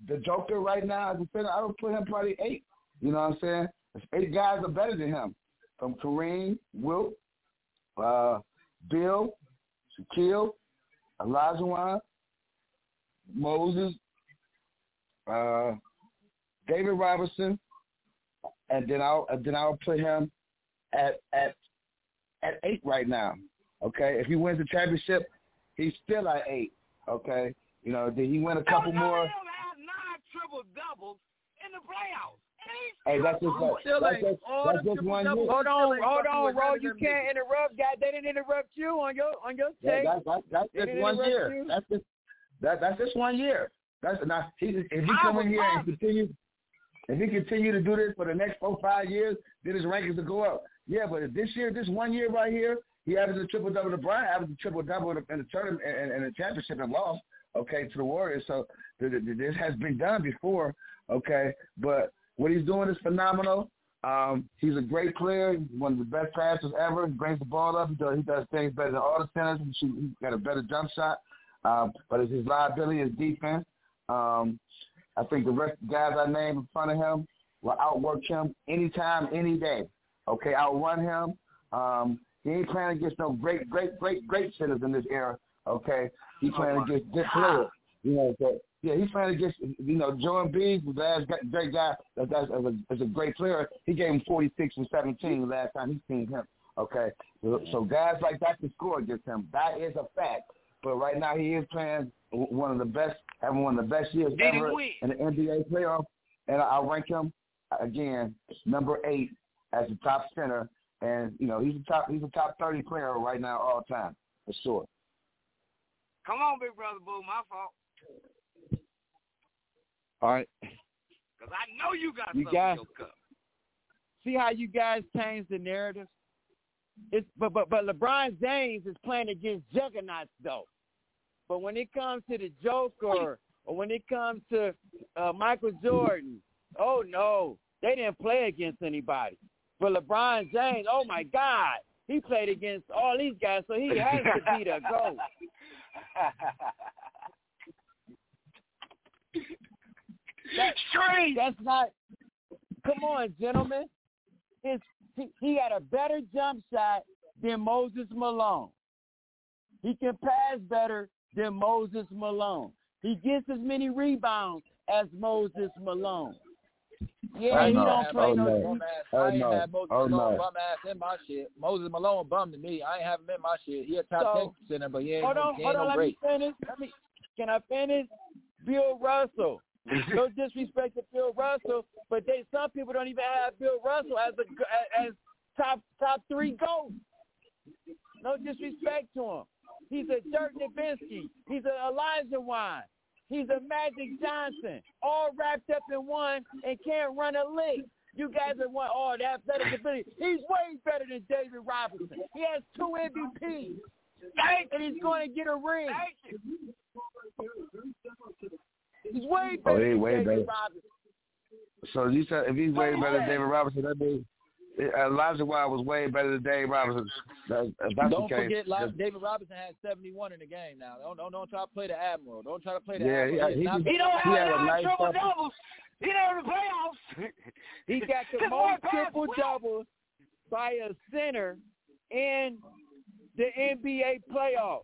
the Joker right now as a center. I would put him probably eight. You know what I'm saying? Eight guys are better than him. From Kareem, Wilt, uh, Bill, Shaquille, Olajuwon, Moses, uh, David Robinson, and then I'll and then I'll put him at at at eight right now. Okay, if he wins the championship, he's still at eight. Okay, you know, did he win a couple no, no, more? He had nine triple doubles in the playoffs. Hey, that's just like, that's just, that's just one year. Hold on, hold on, Ro. You can't interrupt. God, they didn't interrupt you on your on your take. Yeah, that, that, that's just one year. You. That's just that, that's just one year. That's not. He, if he come in here and continue, if he continue to do this for the next four five years, then his rankings will go up. Yeah, but if this year, this one year right here, he averages a triple double. LeBron averages a triple double in the tournament and, and the championship and lost. Okay, to the Warriors. So th- th- this has been done before. Okay, but. What he's doing is phenomenal. Um, he's a great player. He's one of the best passers ever. He brings the ball up. He does, he does things better than all the centers. He's got a better jump shot. Um, but it's his liability, his defense. Um, I think the rest of the guys I named in front of him will outwork him anytime, any day. Okay, outrun him. Um, he ain't playing against no great, great, great, great centers in this era. Okay, he's playing against good players. You know, so, yeah, he's playing against, you know, Joe Embiid, the last great guy, that's, that's, that's a great player. He gave him forty-six and seventeen the last time he seen him, okay? So, so guys like that can score against him. That is a fact. But right now he is playing one of the best, having one of the best years Did ever in the N B A playoff. And I rank him, again, number eight as the top center. And, you know, he's a top, he's a top thirty player right now all time, for sure. Come on, big brother, boo, my fault. All right. because I know you got you something guys, in your cup. See how you guys change the narrative? It's, but, but, but LeBron James is playing against juggernauts, though. But when it comes to the Joker or when it comes to uh, Michael Jordan, oh, no, they didn't play against anybody. But LeBron James, oh, my God, he played against all these guys, so he has to be the GOAT. That, that's not – come on, gentlemen. It's, he, he had a better jump shot than Moses Malone. He can pass better than Moses Malone. He gets as many rebounds as Moses Malone. Yeah, he don't play no bum ass. I ain't had Moses Malone bum ass in my shit. Moses Malone bummed to me. I ain't have him in my shit. He a top ten center, but he ain't no break. Hold on, hold on. Let me finish. Let me, can I finish? Bill Russell. No disrespect to Bill Russell, but they some people don't even have Bill Russell as a as top top three GOAT. No disrespect to him. He's a Dirk Nowitzki. He's a Elijah Wan. He's a Magic Johnson, all wrapped up in one and can't run a lick. You guys are one, oh, the athletic ability. He's way better than David Robinson. He has two M V Ps, and he's going to get a ring. He's way better oh, he's way than David better. Robinson. So you said if he's way better than David Robinson, that means Elijah Wild was way better than David Robinson. That, that's don't the case. forget, David Robinson had seventy-one in the game now. Don't, don't, don't try to play the Admiral. Don't try to play the yeah, Admiral. He, he, not, he, he don't he have a nice triple doubles. doubles. He don't have the playoffs. He got the most triple doubles by a center in the N B A playoffs.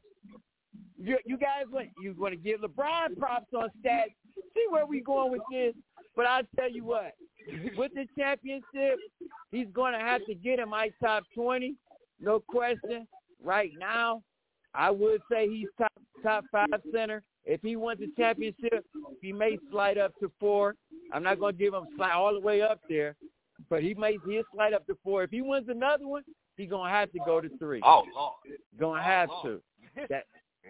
You, you guys, you're going to give LeBron props on stats. See where we going with this. But I'll tell you what, with the championship, he's going to have to get in my top twenty, no question. Right now, I would say he's top top five center. If he wins the championship, he may slide up to four. I'm not going to give him slide all the way up there, but he may he'll slide up to four. If he wins another one, he's going to have to go to three. Oh, Lord. Going to have to. That,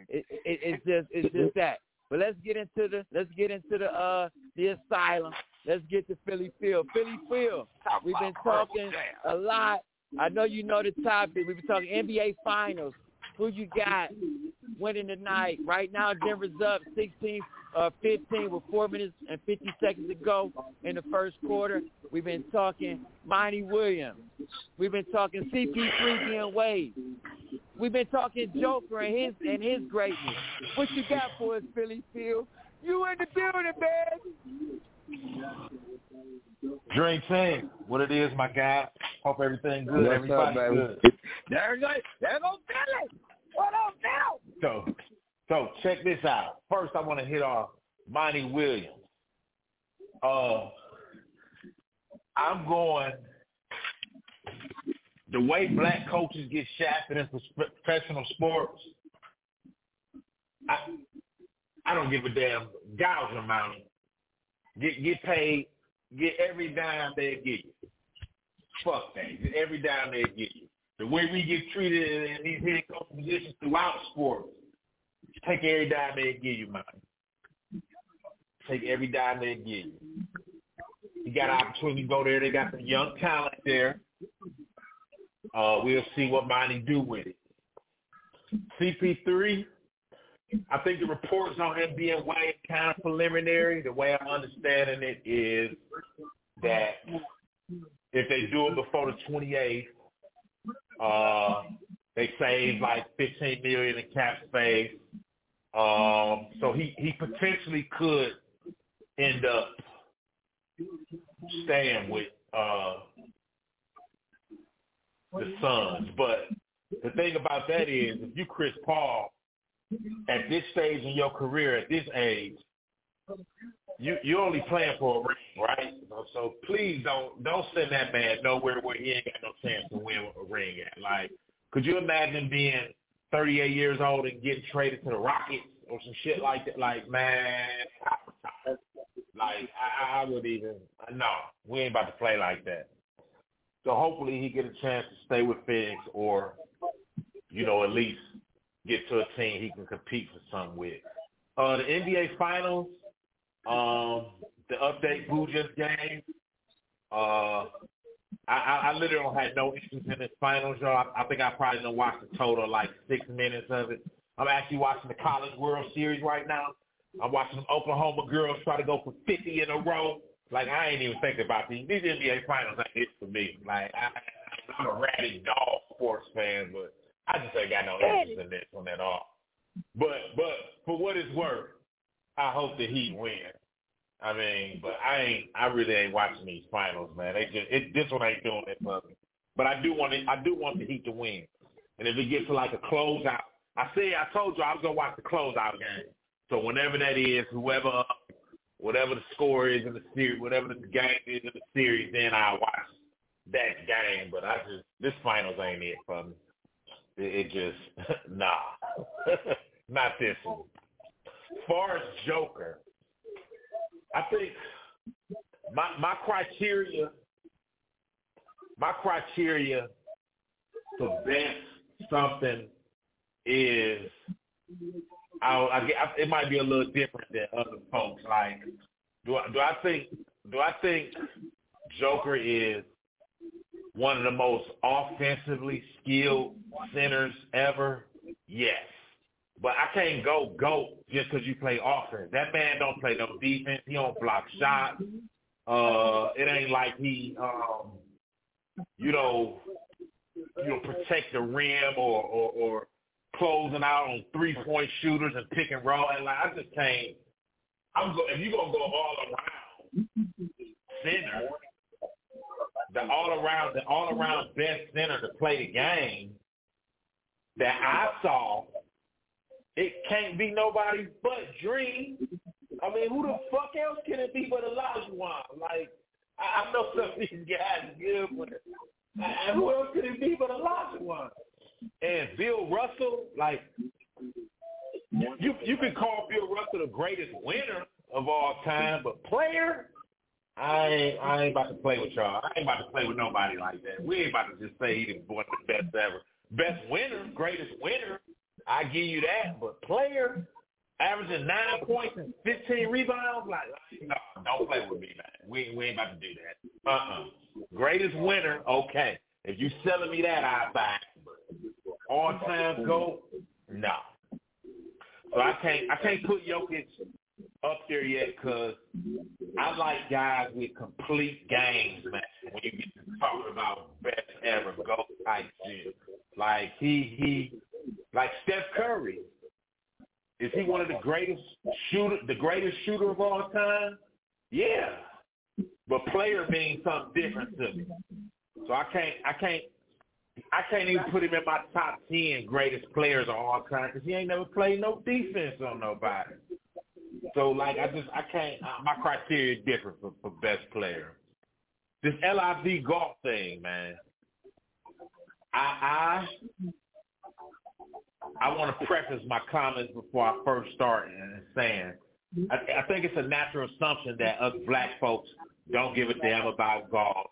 it, it, it's just it's just that. But let's get into the let's get into the uh, the asylum. Let's get to Philly Phil. Philly Phil. We've been talking a lot. I know you know the topic. We've been talking N B A Finals. Who you got winning tonight? Right now, Denver's up sixteen, uh, fifteen with four minutes and fifty seconds to go in the first quarter. We've been talking Monty Williams. We've been talking C P three being waived. We've been talking Joker and his and his greatness. What you got for us, Philly Phil? You in the building, man. Dream Team. What it is, my guy. Hope everything good. What's Everybody up, good. There goes there goes Philly. What up, Phil? So so check this out. First, I want to hit off Monty Williams. Uh, I'm going. The way black coaches get shafted in professional sports, I, I don't give a damn. Gouge them out. Get get paid. Get every dime they get you. Fuck that. Get every dime they get you. The way we get treated in these head coach positions throughout sports, take every dime they give you, man. Take every dime they give you. You got an opportunity to go there. They got some young talent there. Uh, we'll see what Monty do with it. C P three, I think the reports on him being waived kind of preliminary. The way I'm understanding it is that if they do it before the twenty-eighth, uh, they save like fifteen million dollars in cap space. Um, so he, he potentially could end up staying with uh, the Suns, but the thing about that is if you Chris Paul at this stage in your career, at this age, you you're only playing for a ring, right? So please don't don't send that man nowhere where he ain't got no chance to win a ring at. Like, could you imagine being thirty-eight years old and getting traded to the Rockets or some shit like that? Like, man, I, like I, I would even no, we ain't about to play like that. So hopefully he get a chance to stay with Phoenix or, you know, at least get to a team he can compete for something with. Uh, the N B A Finals, um, the update Boo just gave. Uh, I, I, I literally had no interest in this finals, y'all. I, I think I probably done watched a total of like six minutes of it. I'm actually watching the College World Series right now. I'm watching some Oklahoma girls try to go for fifty in a row. Like, I ain't even thinking about these. These N B A finals ain't it for me. Like, I, I'm a rabid dog sports fan, but I just ain't got no interest in this one at all. But but for what it's worth, I hope the Heat win. I mean, but I ain't. I really ain't watching these finals, man. They just it, this one ain't doing it for me. But I do want it, I do want the Heat to win. And if it gets to like a closeout, I said I told you I was gonna watch the closeout game. So whenever that is, whoever, whatever the score is in the series, whatever the game is in the series, then I watch that game. But I just this finals ain't it for me. It, it just nah, not this one. As far as Joker, I think my my criteria, my criteria for best something is, I, I, it might be a little different than other folks. Like, do I, do I think do I think Joker is one of the most offensively skilled centers ever? Yes. But I can't go GOAT just because you play offense. That man don't play no defense. He don't block shots. Uh, it ain't like he, um, you know, you know, protect the rim or, or, or closing out on three-point shooters and pick and roll. And like, I just can't. I'm go, if you're going to go all around center, the all-around, the all-around best center to play the game that I saw, it can't be nobody but Dream. I mean, who the fuck else can it be but Olajuwon? Like, I, I know some of these guys are good, but I, who else can it be but Olajuwon? And Bill Russell, like, you you can call Bill Russell the greatest winner of all time, but player, I ain't, I ain't about to play with y'all. I ain't about to play with nobody like that. We ain't about to just say he's one of the best ever. Best winner, greatest winner. I give you that, but player averaging nine points and fifteen rebounds, like, no, don't play with me, man. We, we ain't about to do that. Uh-uh. Greatest winner, okay. If you selling me that, I'll buy it. All-time GOAT, no. So I can't, I can't put Jokic up there yet because I like guys with complete games, man, when you get to talking about best ever GOAT type shit. Like, he, he, like Steph Curry, is he one of the greatest shooter, the greatest shooter of all time? Yeah, but player means something different to me. So I can't, I can't, I can't even put him in my top ten greatest players of all time because he ain't never played no defense on nobody. So like, I just, I can't. Uh, my criteria is different for, for best player. This L I V golf thing, man. I. I I want to preface my comments before I first start and saying I, I think it's a natural assumption that us black folks don't give a damn about golf,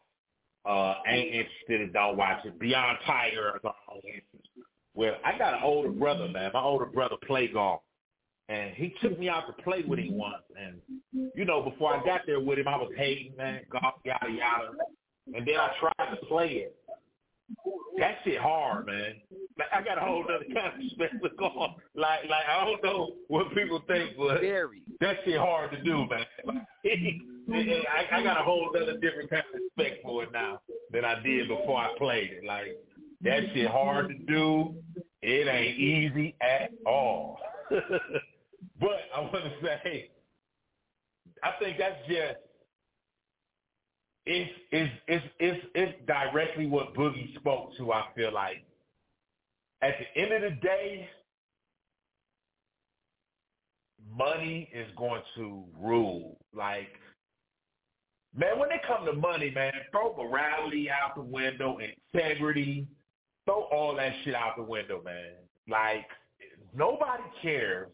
uh, ain't interested and don't watch it, beyond Tiger. Well, I got an older brother, man. My older brother played golf, and he took me out to play with him once. And, you know, before I got there with him, I was hating, man, golf, yada, yada. And then I tried to play it. That shit hard, man. Like, I got a whole other kind of respect for golf. Like, like I don't know what people think, but that shit hard to do, man. Like, I, I got a whole other different kind of respect for it now than I did before I played it. Like, that shit hard to do. It ain't easy at all. But I want to say, I think that's just It's, it's, it's, it's, it's directly what Boogie spoke to, I feel like. At the end of the day, money is going to rule. Like, man, when they come to money, man, throw morality out the window, integrity, throw all that shit out the window, man. Like, nobody cares.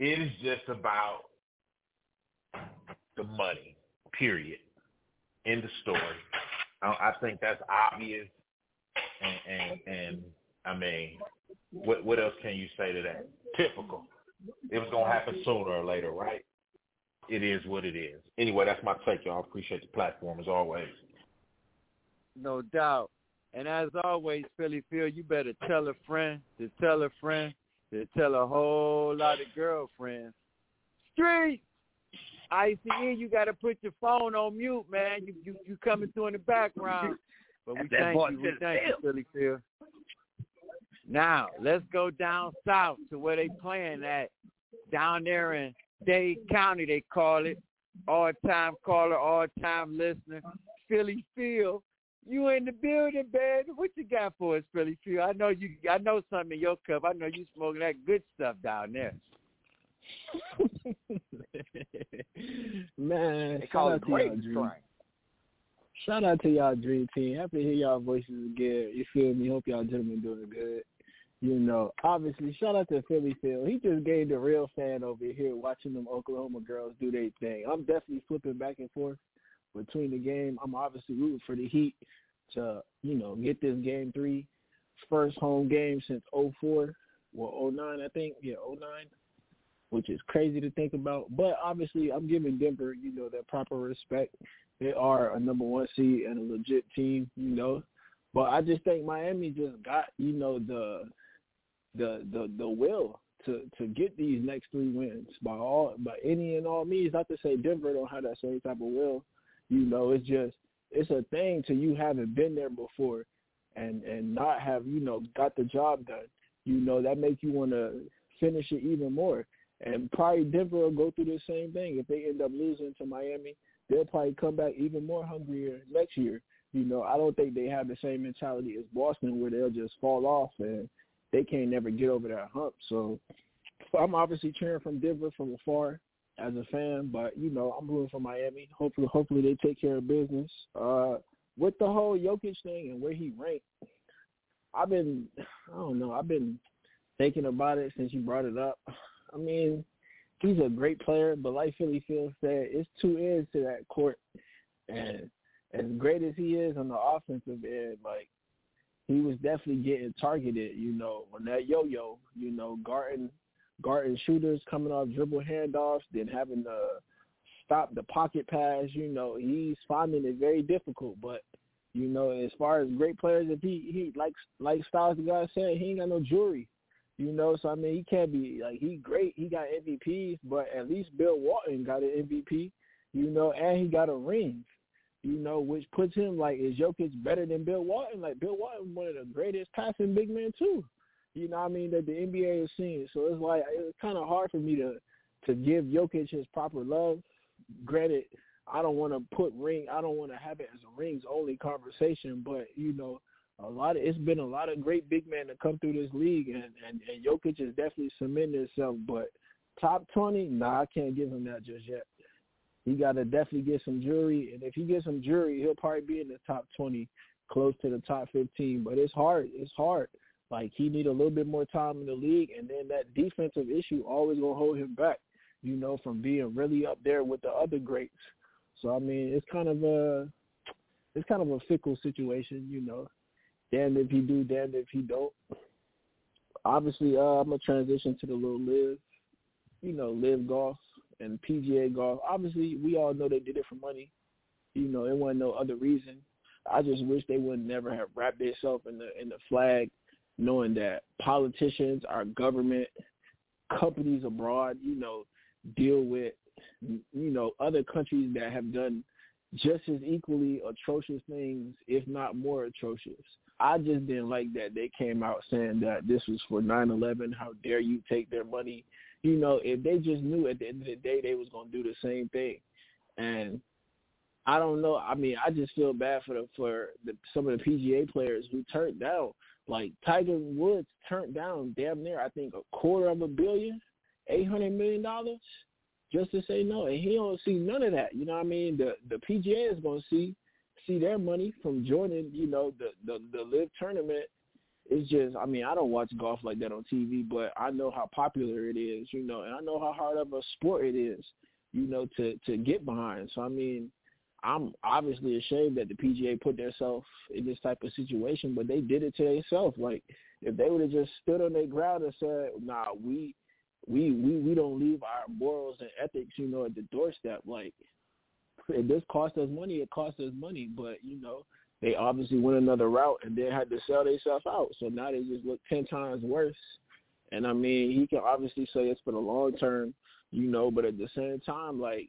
It is just about the money, period. End of story. I think that's obvious, and, and, and I mean, what what else can you say to that? Typical. It was gonna happen sooner or later, right? it is what it is. Anyway, that's my take, y'all. I appreciate the platform as always. No doubt. And as always, Philly Phil, you better tell a friend to tell a friend to tell a whole lot of girlfriends. Street! I C E, you got to put your phone on mute, man. You you, you coming through in the background. But we thank you. We thank you, Philly Phil. Now, let's go down south to where they playing at. Down there in Dade County, they call it. All-time caller, all-time listener. Philly Phil, you in the building, baby. What you got for us, Philly Phil? I know you. I know something in your cup. I know you smoking that good stuff down there. Man, they call it great strength. Shout out to y'all, Dream Team. Happy to hear y'all voices again. You feel me? Hope y'all gentlemen doing good. You know, obviously, shout out to Philly Phil. He just gave the real fan over here watching them Oklahoma girls do their thing. I'm definitely flipping back and forth between the game. I'm obviously rooting for the Heat to, you know, get this game three, first home game since oh four, well, oh nine, I think. Yeah, oh nine, which is crazy to think about. But obviously, I'm giving Denver, you know, their proper respect. They are a number one seed and a legit team, you know. But I just think Miami just got, you know, the the the, the will to, to get these next three wins by all by any and all means. Not to say Denver don't have that same type of will, you know. It's just it's a thing to you haven't been there before, and and not have you know got the job done. You know that makes you want to finish it even more. And probably Denver will go through the same thing if they end up losing to Miami. They'll probably come back even more hungrier next year. You know, I don't think they have the same mentality as Boston where they'll just fall off and they can't never get over that hump. So I'm obviously cheering from Denver from afar as a fan, but, you know, I'm rooting for Miami. Hopefully hopefully they take care of business. Uh, with the whole Jokic thing and where he ranked, I've been, I don't know, I've been thinking about it since you brought it up. I mean, he's a great player, but like Philly Phil said, it's two ends to that court. And as great as he is on the offensive end, like, he was definitely getting targeted, you know, on that yo-yo, you know, guarding, guarding shooters, coming off dribble handoffs, then having to stop the pocket pass, you know. He's finding it very difficult. But, you know, as far as great players, if he, he like, like Styles the guy said, he ain't got no jewelry. You know, so, I mean, he can't be, like, he great. He got M V Ps, but at least Bill Walton got an M V P, you know, and he got a ring, you know, which puts him, like, is Jokic better than Bill Walton? Like, Bill Walton, one of the greatest passing big men, too, you know what I mean, that the N B A has seen. So it's like, it's kind of hard for me to, to give Jokic his proper love. Granted, I don't want to put ring, I don't want to have it as a rings-only conversation, but, you know, A lot of it's been a lot of great big men to come through this league, and, and, and Jokic is definitely cementing himself. But top twenty, nah, I can't give him that just yet. He got to definitely get some jewelry, and if he gets some jewelry, he'll probably be in the top twenty, close to the top fifteen. But it's hard. It's hard. Like, he need a little bit more time in the league, and then that defensive issue always going to hold him back, you know, from being really up there with the other greats. So, I mean, it's kind of a, it's kind of a fickle situation, you know. Damned if he do, damned if he don't. Obviously, uh, I'm going to transition to the little live, you know, live golf and P G A golf. Obviously, we all know they did it for money. You know, it wasn't no other reason. I just wish they would never have wrapped themselves in the, in the flag, knowing that politicians, our government, companies abroad, you know, deal with, you know, other countries that have done just as equally atrocious things, if not more atrocious. I just didn't like that they came out saying that this was for nine eleven. How dare you take their money? You know, if they just knew at the end of the day they was going to do the same thing. And I don't know. I mean, I just feel bad for the, for the, some of the P G A players who turned down. Like Tiger Woods turned down damn near, I think, a quarter of a billion, eight hundred million dollars. Just to say no, and he don't see none of that. You know what I mean? The the P G A is going to see see their money from joining, you know, the, the, the LIV tournament. It's just, I mean, I don't watch golf like that on T V, but I know how popular it is, you know, and I know how hard of a sport it is, you know, to, to get behind. So, I mean, I'm obviously ashamed that the P G A put themselves in this type of situation, but they did it to themselves. Like, if they would have just stood on their ground and said, nah, we – we, we, we don't leave our morals and ethics, you know, at the doorstep. Like, if this cost us money, it cost us money. But, you know, they obviously went another route and then had to sell themselves out. So now they just look ten times worse. And, I mean, he can obviously say it's for the long term, you know, but at the same time, like,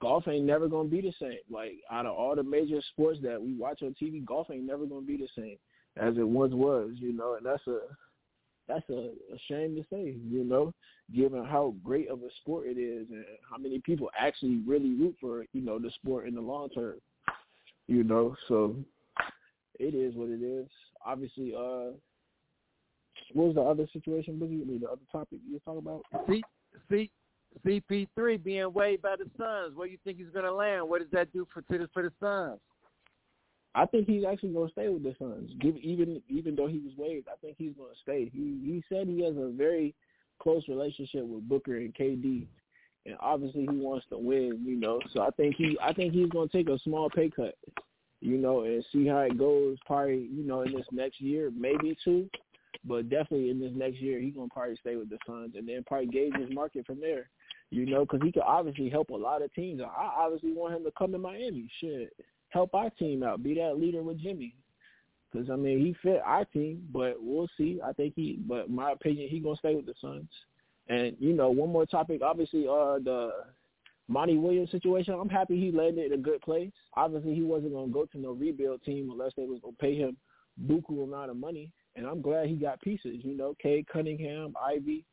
golf ain't never going to be the same. Like, out of all the major sports that we watch on T V, golf ain't never going to be the same as it once was, you know, and that's a that's a, a shame to say, you know, given how great of a sport it is and how many people actually really root for, you know, the sport in the long term, you know. So it is what it is. Obviously, uh, what was the other situation, Boogie? I mean, the other topic you were talking about? See, see. C P three being waived by the Suns. Where do you think he's going to land? What does that do for to the, for the Suns? I think he's actually going to stay with the Suns. Give, even even though he was waived, I think he's going to stay. He he said he has a very close relationship with Booker and K D, and obviously he wants to win. You know, so I think he I think he's going to take a small pay cut, you know, and see how it goes. Probably, you know, in this next year, maybe two, but definitely in this next year, he's going to probably stay with the Suns and then probably gauge his market from there. You know, because he could obviously help a lot of teams. I obviously want him to come to Miami. Shit, help our team out. Be that leader with Jimmy. Because, I mean, he fit our team, but we'll see. I think he – but my opinion, he going to stay with the Suns. And, you know, one more topic, obviously, uh, the Monty Williams situation. I'm happy he landed in a good place. Obviously, he wasn't going to go to no rebuild team unless they was going to pay him buku amount of money. And I'm glad he got pieces, you know, Cade Cunningham, Ivy,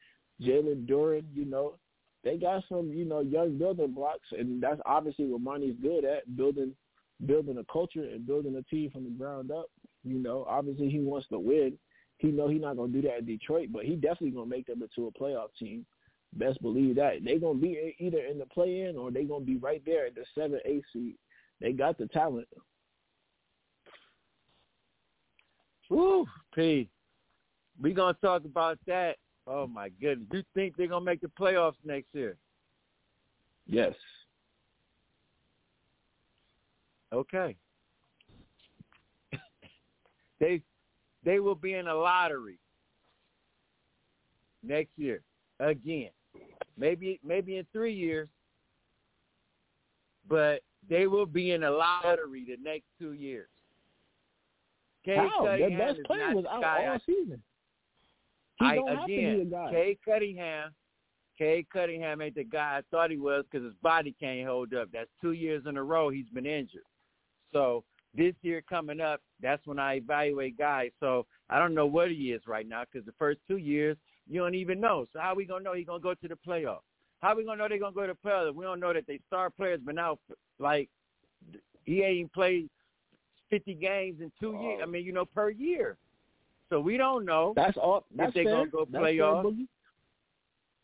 Jalen Duren, you know. They got some, you know, young building blocks, and that's obviously what Monty's good at, building building a culture and building a team from the ground up. You know, obviously he wants to win. He know he's not going to do that in Detroit, but he definitely going to make them into a playoff team. Best believe that. They're going to be either in the play-in or they're going to be right there at the seven eight seed. They got the talent. Woo, P. We're going to talk about that. Oh, my goodness. You think they're going to make the playoffs next year? Yes. Okay. they they will be in a lottery next year again. Maybe maybe in three years. But they will be in a lottery the next two years. K. Their best player was out all season. I, again, Cade Cunningham, Cade Cunningham ain't the guy I thought he was because his body can't hold up. That's two years in a row he's been injured. So this year coming up, that's when I evaluate guys. So I don't know what he is right now because the first two years, you don't even know. So how are we going to know he's going to go to the playoffs? How are we going to know they're going to go to the playoffs? We don't know that they star players been out. Like, he ain't even played fifty games in two oh. years. I mean, you know, per year. So we don't know that's all, that's if they're fair. Gonna go playoffs.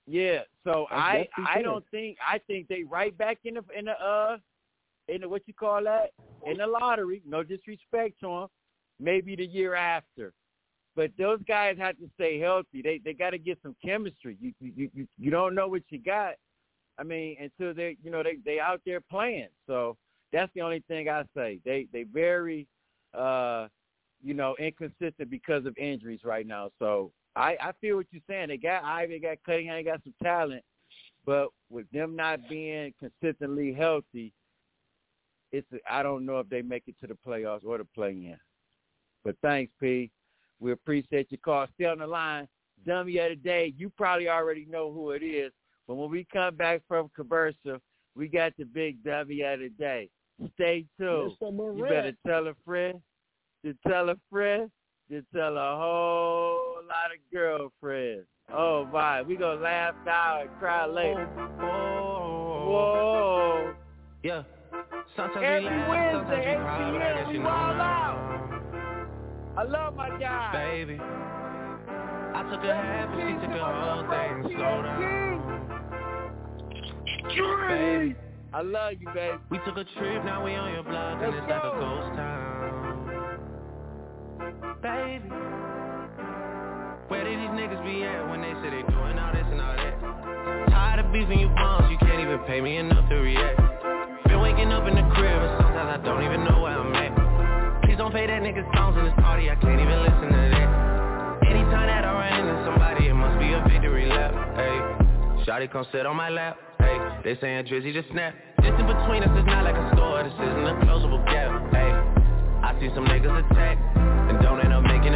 Yeah, so that's I I don't think I think they right back in the in the uh in the what you call that in the lottery. No disrespect to them. Maybe the year after, but those guys have to stay healthy. They they got to get some chemistry. You you you you don't know what you got. I mean, until they you know they they out there playing. So that's the only thing I say. They they very. Uh, you know, inconsistent because of injuries right now. So I, I feel what you're saying. They got Ivy, got Cunningham, they got some talent, but with them not being consistently healthy, it's a, I don't know if they make it to the playoffs or the play-in. But thanks, P. We appreciate your call. Still on the line, dummy of the day. You probably already know who it is, but when we come back from commercial, we got the big dummy of the day. Stay tuned. You better tell a friend. To tell a friend, to tell a whole lot of girlfriends. Oh, my. We going to laugh now and cry later. Whoa. Whoa. Yeah. Sometimes every we laugh, sometimes we cry, but I guess you know. I love my guy. Baby, I took a half and she took the whole thing. Slow down. Baby, I love you, baby. We took a trip, now we on your block, and it's like a ghost town. Baby, where did these niggas be at when they say they doing all this and all that? Tired of beefing you bums, you can't even pay me enough to react. Been waking up in the crib and sometimes I don't even know where I'm at. Please don't pay that nigga songs in this party, I can't even listen to that. Anytime that I run into somebody, it must be a victory lap. Shawty come sit on my lap. Hey, they saying Drizzy just snap. This in between us is not like a store. This isn't a closable gap. Hey, I see some niggas attack and don't end up making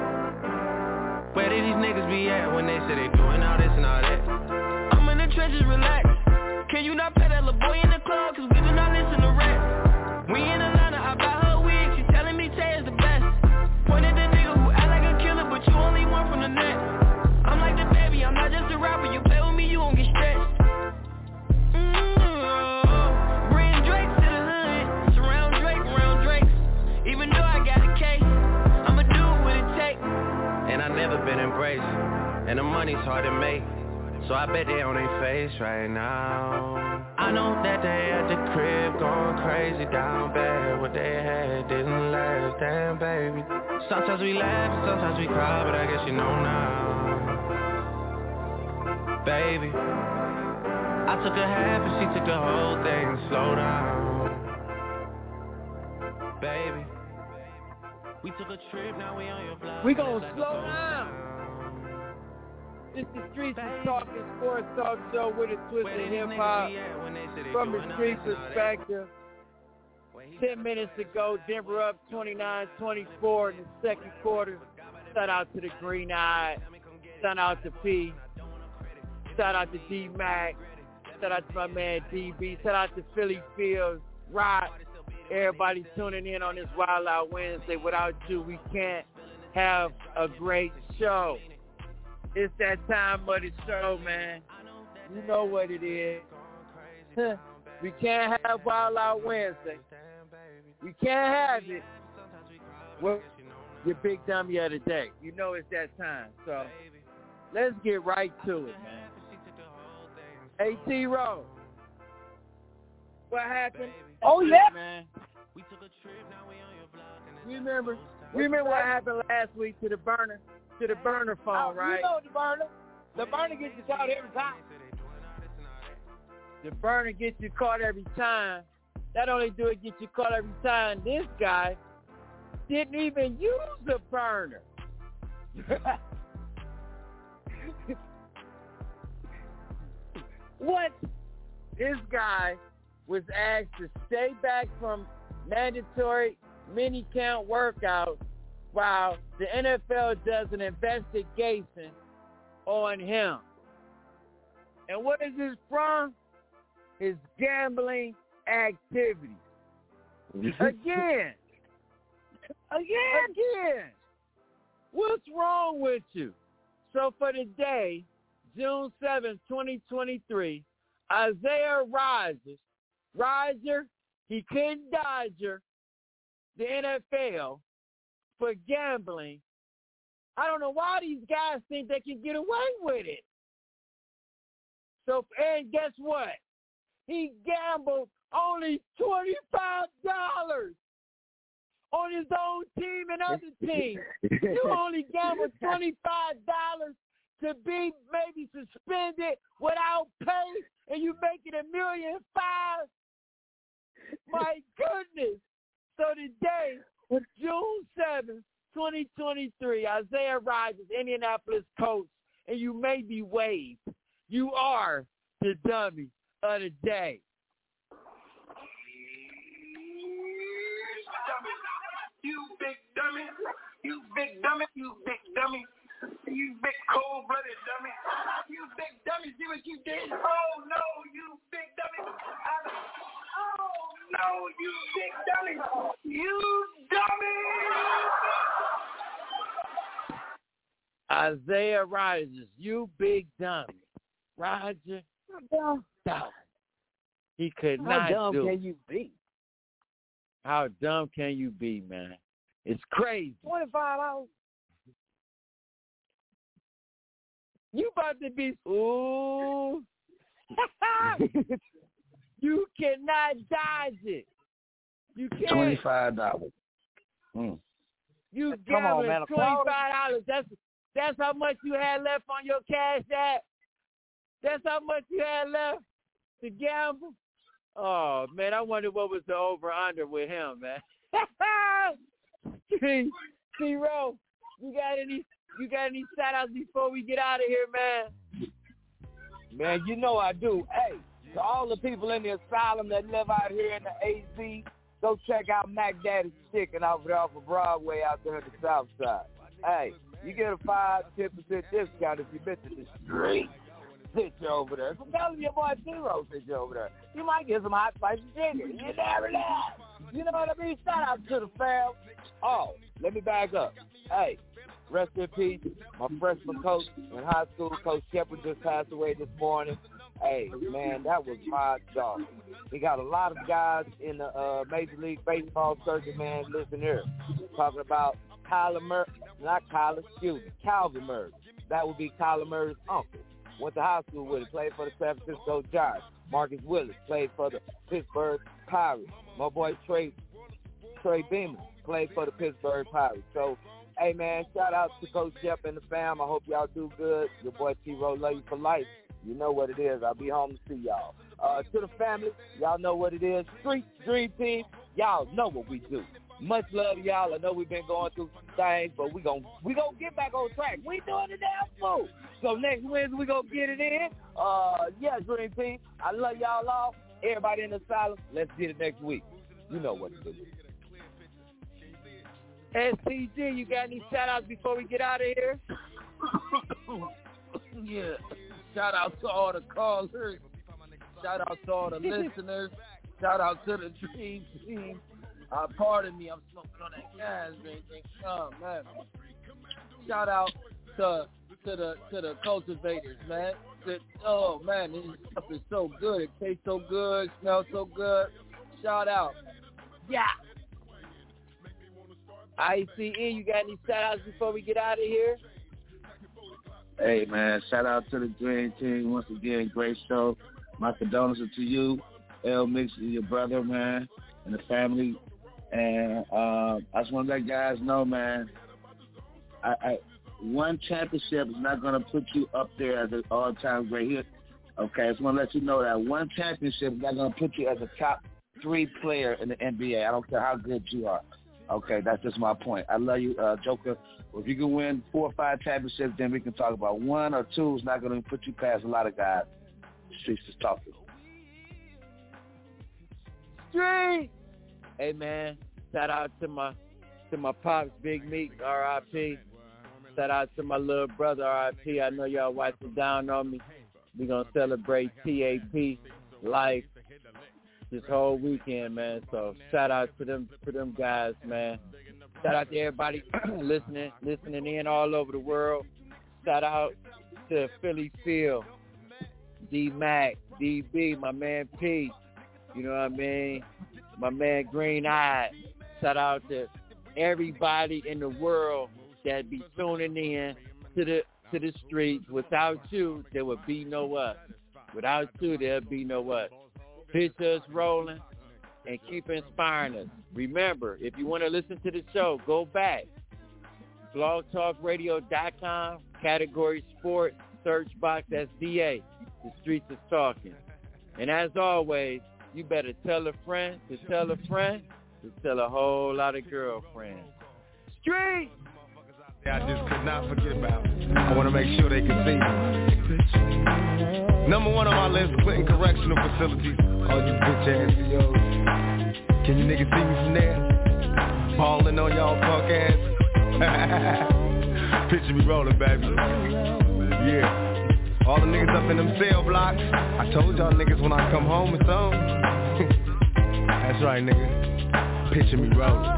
Where did these niggas be at when they say they doing all this and all that? I'm in the trenches, relax. Can you not pet that little boy in the club? Cause we do not listen to rap. We in Atlanta, I buy her wig. She telling me Tay is the best. Pointed the nigga who act like a killer, but you only one from the net. I'm like the baby, I'm not just a rapper. You play with me, you won't get stretched. Mm-hmm. Bring Drake to the hood. Surround Drake, round Drakes. Even though I got a case, I'ma do what it takes. And I never been embraced, and the money's hard to make. So I bet they on their face right now. I know that they at the crib going crazy down bad. What they had didn't last, damn baby. Sometimes we laugh, sometimes we cry, but I guess you know now, baby. I took a half and she took the whole thing. Slow down, baby. We took a trip, now we on your block. We gon' slow down. This is the Streets Is Talking Sports Talk Show with a twist of hip-hop from the street perspective. Ten minutes ago, Denver up twenty-nine twenty-four in the second quarter. Shout out to the Green Eye. Shout out to P. Shout out to D-Mac. Shout out to my man D B. Shout out to Philly Fields, Rod. Everybody tuning in on this Wild Out Wednesday. Without you, we can't have a great show. It's that time of the show, man. You know what it is. We can't have Wild Out Wednesday. We can't have it. Well, your big dummy of the day. You know it's that time. So let's get right to it, man. Hey, T-Row. What happened? Oh, yeah. Man. You remember, you remember what happened last week to the burner? To the burner phone, oh, right? You know the burner. The burner gets you caught every time. The burner gets you caught every time. Not only do it get you caught every time, this guy didn't even use the burner. What? This guy was asked to stay back from mandatory mini count workouts while the N F L does an investigation on him. And what is this from? His gambling activity. Again. Again. Again. What's wrong with you? So for today, June seventh, twenty twenty-three, Isaiah Rodgers, Rodgers, he couldn't dodge her, the N F L, for gambling. I don't know why these guys think they can get away with it. So, and guess what? He gambled only twenty-five dollars on his own team and other teams. You only gambled twenty-five dollars to be maybe suspended without pay, and you making a million five? My goodness. So today, June seventh, twenty twenty-three, Isaiah Rodgers, Indianapolis Colts, and you may be waived. You are the dummy of the day. You big dummy. You big dummy. You big dummy. You big cold-blooded dummy. You big dummy. See what you did? Oh, no, you big dummy. I- Oh, no, you big dummy. You dummy. Isaiah Rodgers, you big dummy. Roger. How dumb. He could not do it. How dumb can you be? How dumb can you be, man? It's crazy. twenty-five dollars. You about to be... Ooh. You cannot dodge it. You can't. twenty-five dollars. Mm. You gambling on, twenty-five dollars. That's that's how much you had left on your cash app. That's how much you had left to gamble. Oh, man, I wonder what was the over-under with him, man. C-Ro, you got any you got any shout-outs before we get out of here, man? Man, you know I do. Hey, to all the people in the asylum that live out here in the A Z, go check out Mac Daddy's Chicken out there off of Broadway out there on the south side. Hey, you get a five, ten percent discount if you visit the street. Sit you over there. So tell your boy Zero sit you over there. You might get some hot spicy chicken. You never know. You know what I mean? Shout out to the fam. Oh, let me back up. Hey, rest in peace. My freshman coach in high school, Coach Shepard, just passed away this morning. Hey, man, that was my dog. We got a lot of guys in the uh, Major League Baseball circuit, man. Listen here. Talking about Kyler Murray. Not Kyler, excuse me. Calvin Murray. That would be Kyler Murray's uncle. Went to high school with him. Played for the San Francisco Giants. Marcus Willis played for the Pittsburgh Pirates. My boy Trey Trey Beamer played for the Pittsburgh Pirates. So, hey, man, shout out to Coach Jeff and the fam. I hope y'all do good. Your boy T-Row, love you for life. You know what it is. I'll be home to see y'all. Uh, to the family, y'all know what it is. Street Dream Team, y'all know what we do. Much love to y'all. I know we've been going through some things, but we're going we gonna get back on track. We doing the damn fool. So next Wednesday, we're going to get it in. Uh, yeah, Dream Team, I love y'all all. Everybody in the asylum, let's get it next week. You know what to do. S C G, you got any shout-outs before we get out of here? Yeah. Shout-out to all the callers. Shout-out to all the listeners. Shout-out to the Dream Team. Uh, pardon me, I'm smoking on that gas, man. Oh, man. Shout out to to the to the cultivators, man. To, oh man, this stuff is so good. It tastes so good. It smells so good. Shout out. Yeah. I C E, you got any shout outs before we get out of here? Hey man, shout out to the Dream Team once again. Great show. My condolences to you, L Mix, and your brother, man, and the family. And uh, I just want to let guys know, man, I, I, one championship is not going to put you up there as an all-time great hit. Okay, I just want to let you know that one championship is not going to put you as a top three player in the N B A. I don't care how good you are. Okay, that's just my point. I love you, uh, Joker. If you can win four or five championships, then we can talk about one or two is not going to put you past a lot of guys. The streets is talking. Street! Hey, man, shout out to my to my pops, Big Meek, R I P. Shout out to my little brother, R I P. I know y'all watching down on me. We're going to celebrate T A P life this whole weekend, man. So shout out to them to them guys, man. Shout out to everybody listening listening in all over the world. Shout out to Philly Phil, D-Mac, D B, my man P. You know what I mean? My man Green Eye. Shout out to everybody in the world that be tuning in to the to the streets. Without you, there would be no us. Without you, there'd be no us. Picture us rolling and keep inspiring us. Remember, if you want to listen to the show, go back. blog talk radio dot com, category sports, search box, that's D A. The Streets is Talking. And as always, you better tell a friend to tell a friend to tell a whole lot of girlfriends. Streets! I just could not forget about it. I want to make sure they can see me. Number one on my list, Clinton Correctional Facility. All you bitch ass videos. Can you niggas see me from there? Ballin' on y'all punk ass. Picture me rolling, baby. Yeah. All the niggas up in them cell blocks. I told y'all niggas when I come home it's on. That's right, nigga. Picture me rolling.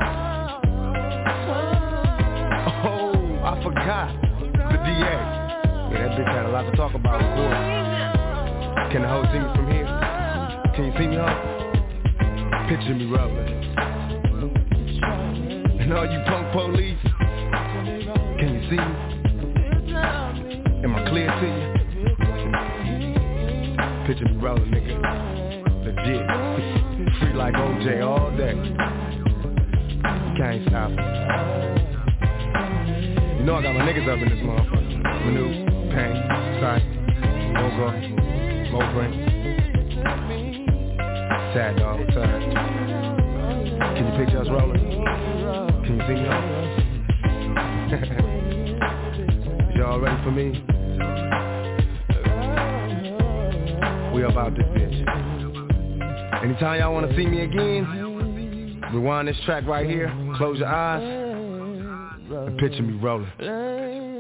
I forgot the D A. Yeah, that bitch had a lot to talk about before. Can the hoe see me from here? Can you see me, hoe? Picture me rubbing. And all you punk police, can you see me? Am I clear to you? Picture me rolling, nigga. The Yeah, free like O J all day. Can't stop it. You know I got my niggas up in this motherfucker. Manu, Pain, Sight, Moga, Mowbray. Sad dog, I'm tired. Can you picture us rolling? Can you see y'all? Y'all ready for me? We about this bitch. Anytime y'all wanna see me again, rewind this track right here, close your eyes, and picture me rolling.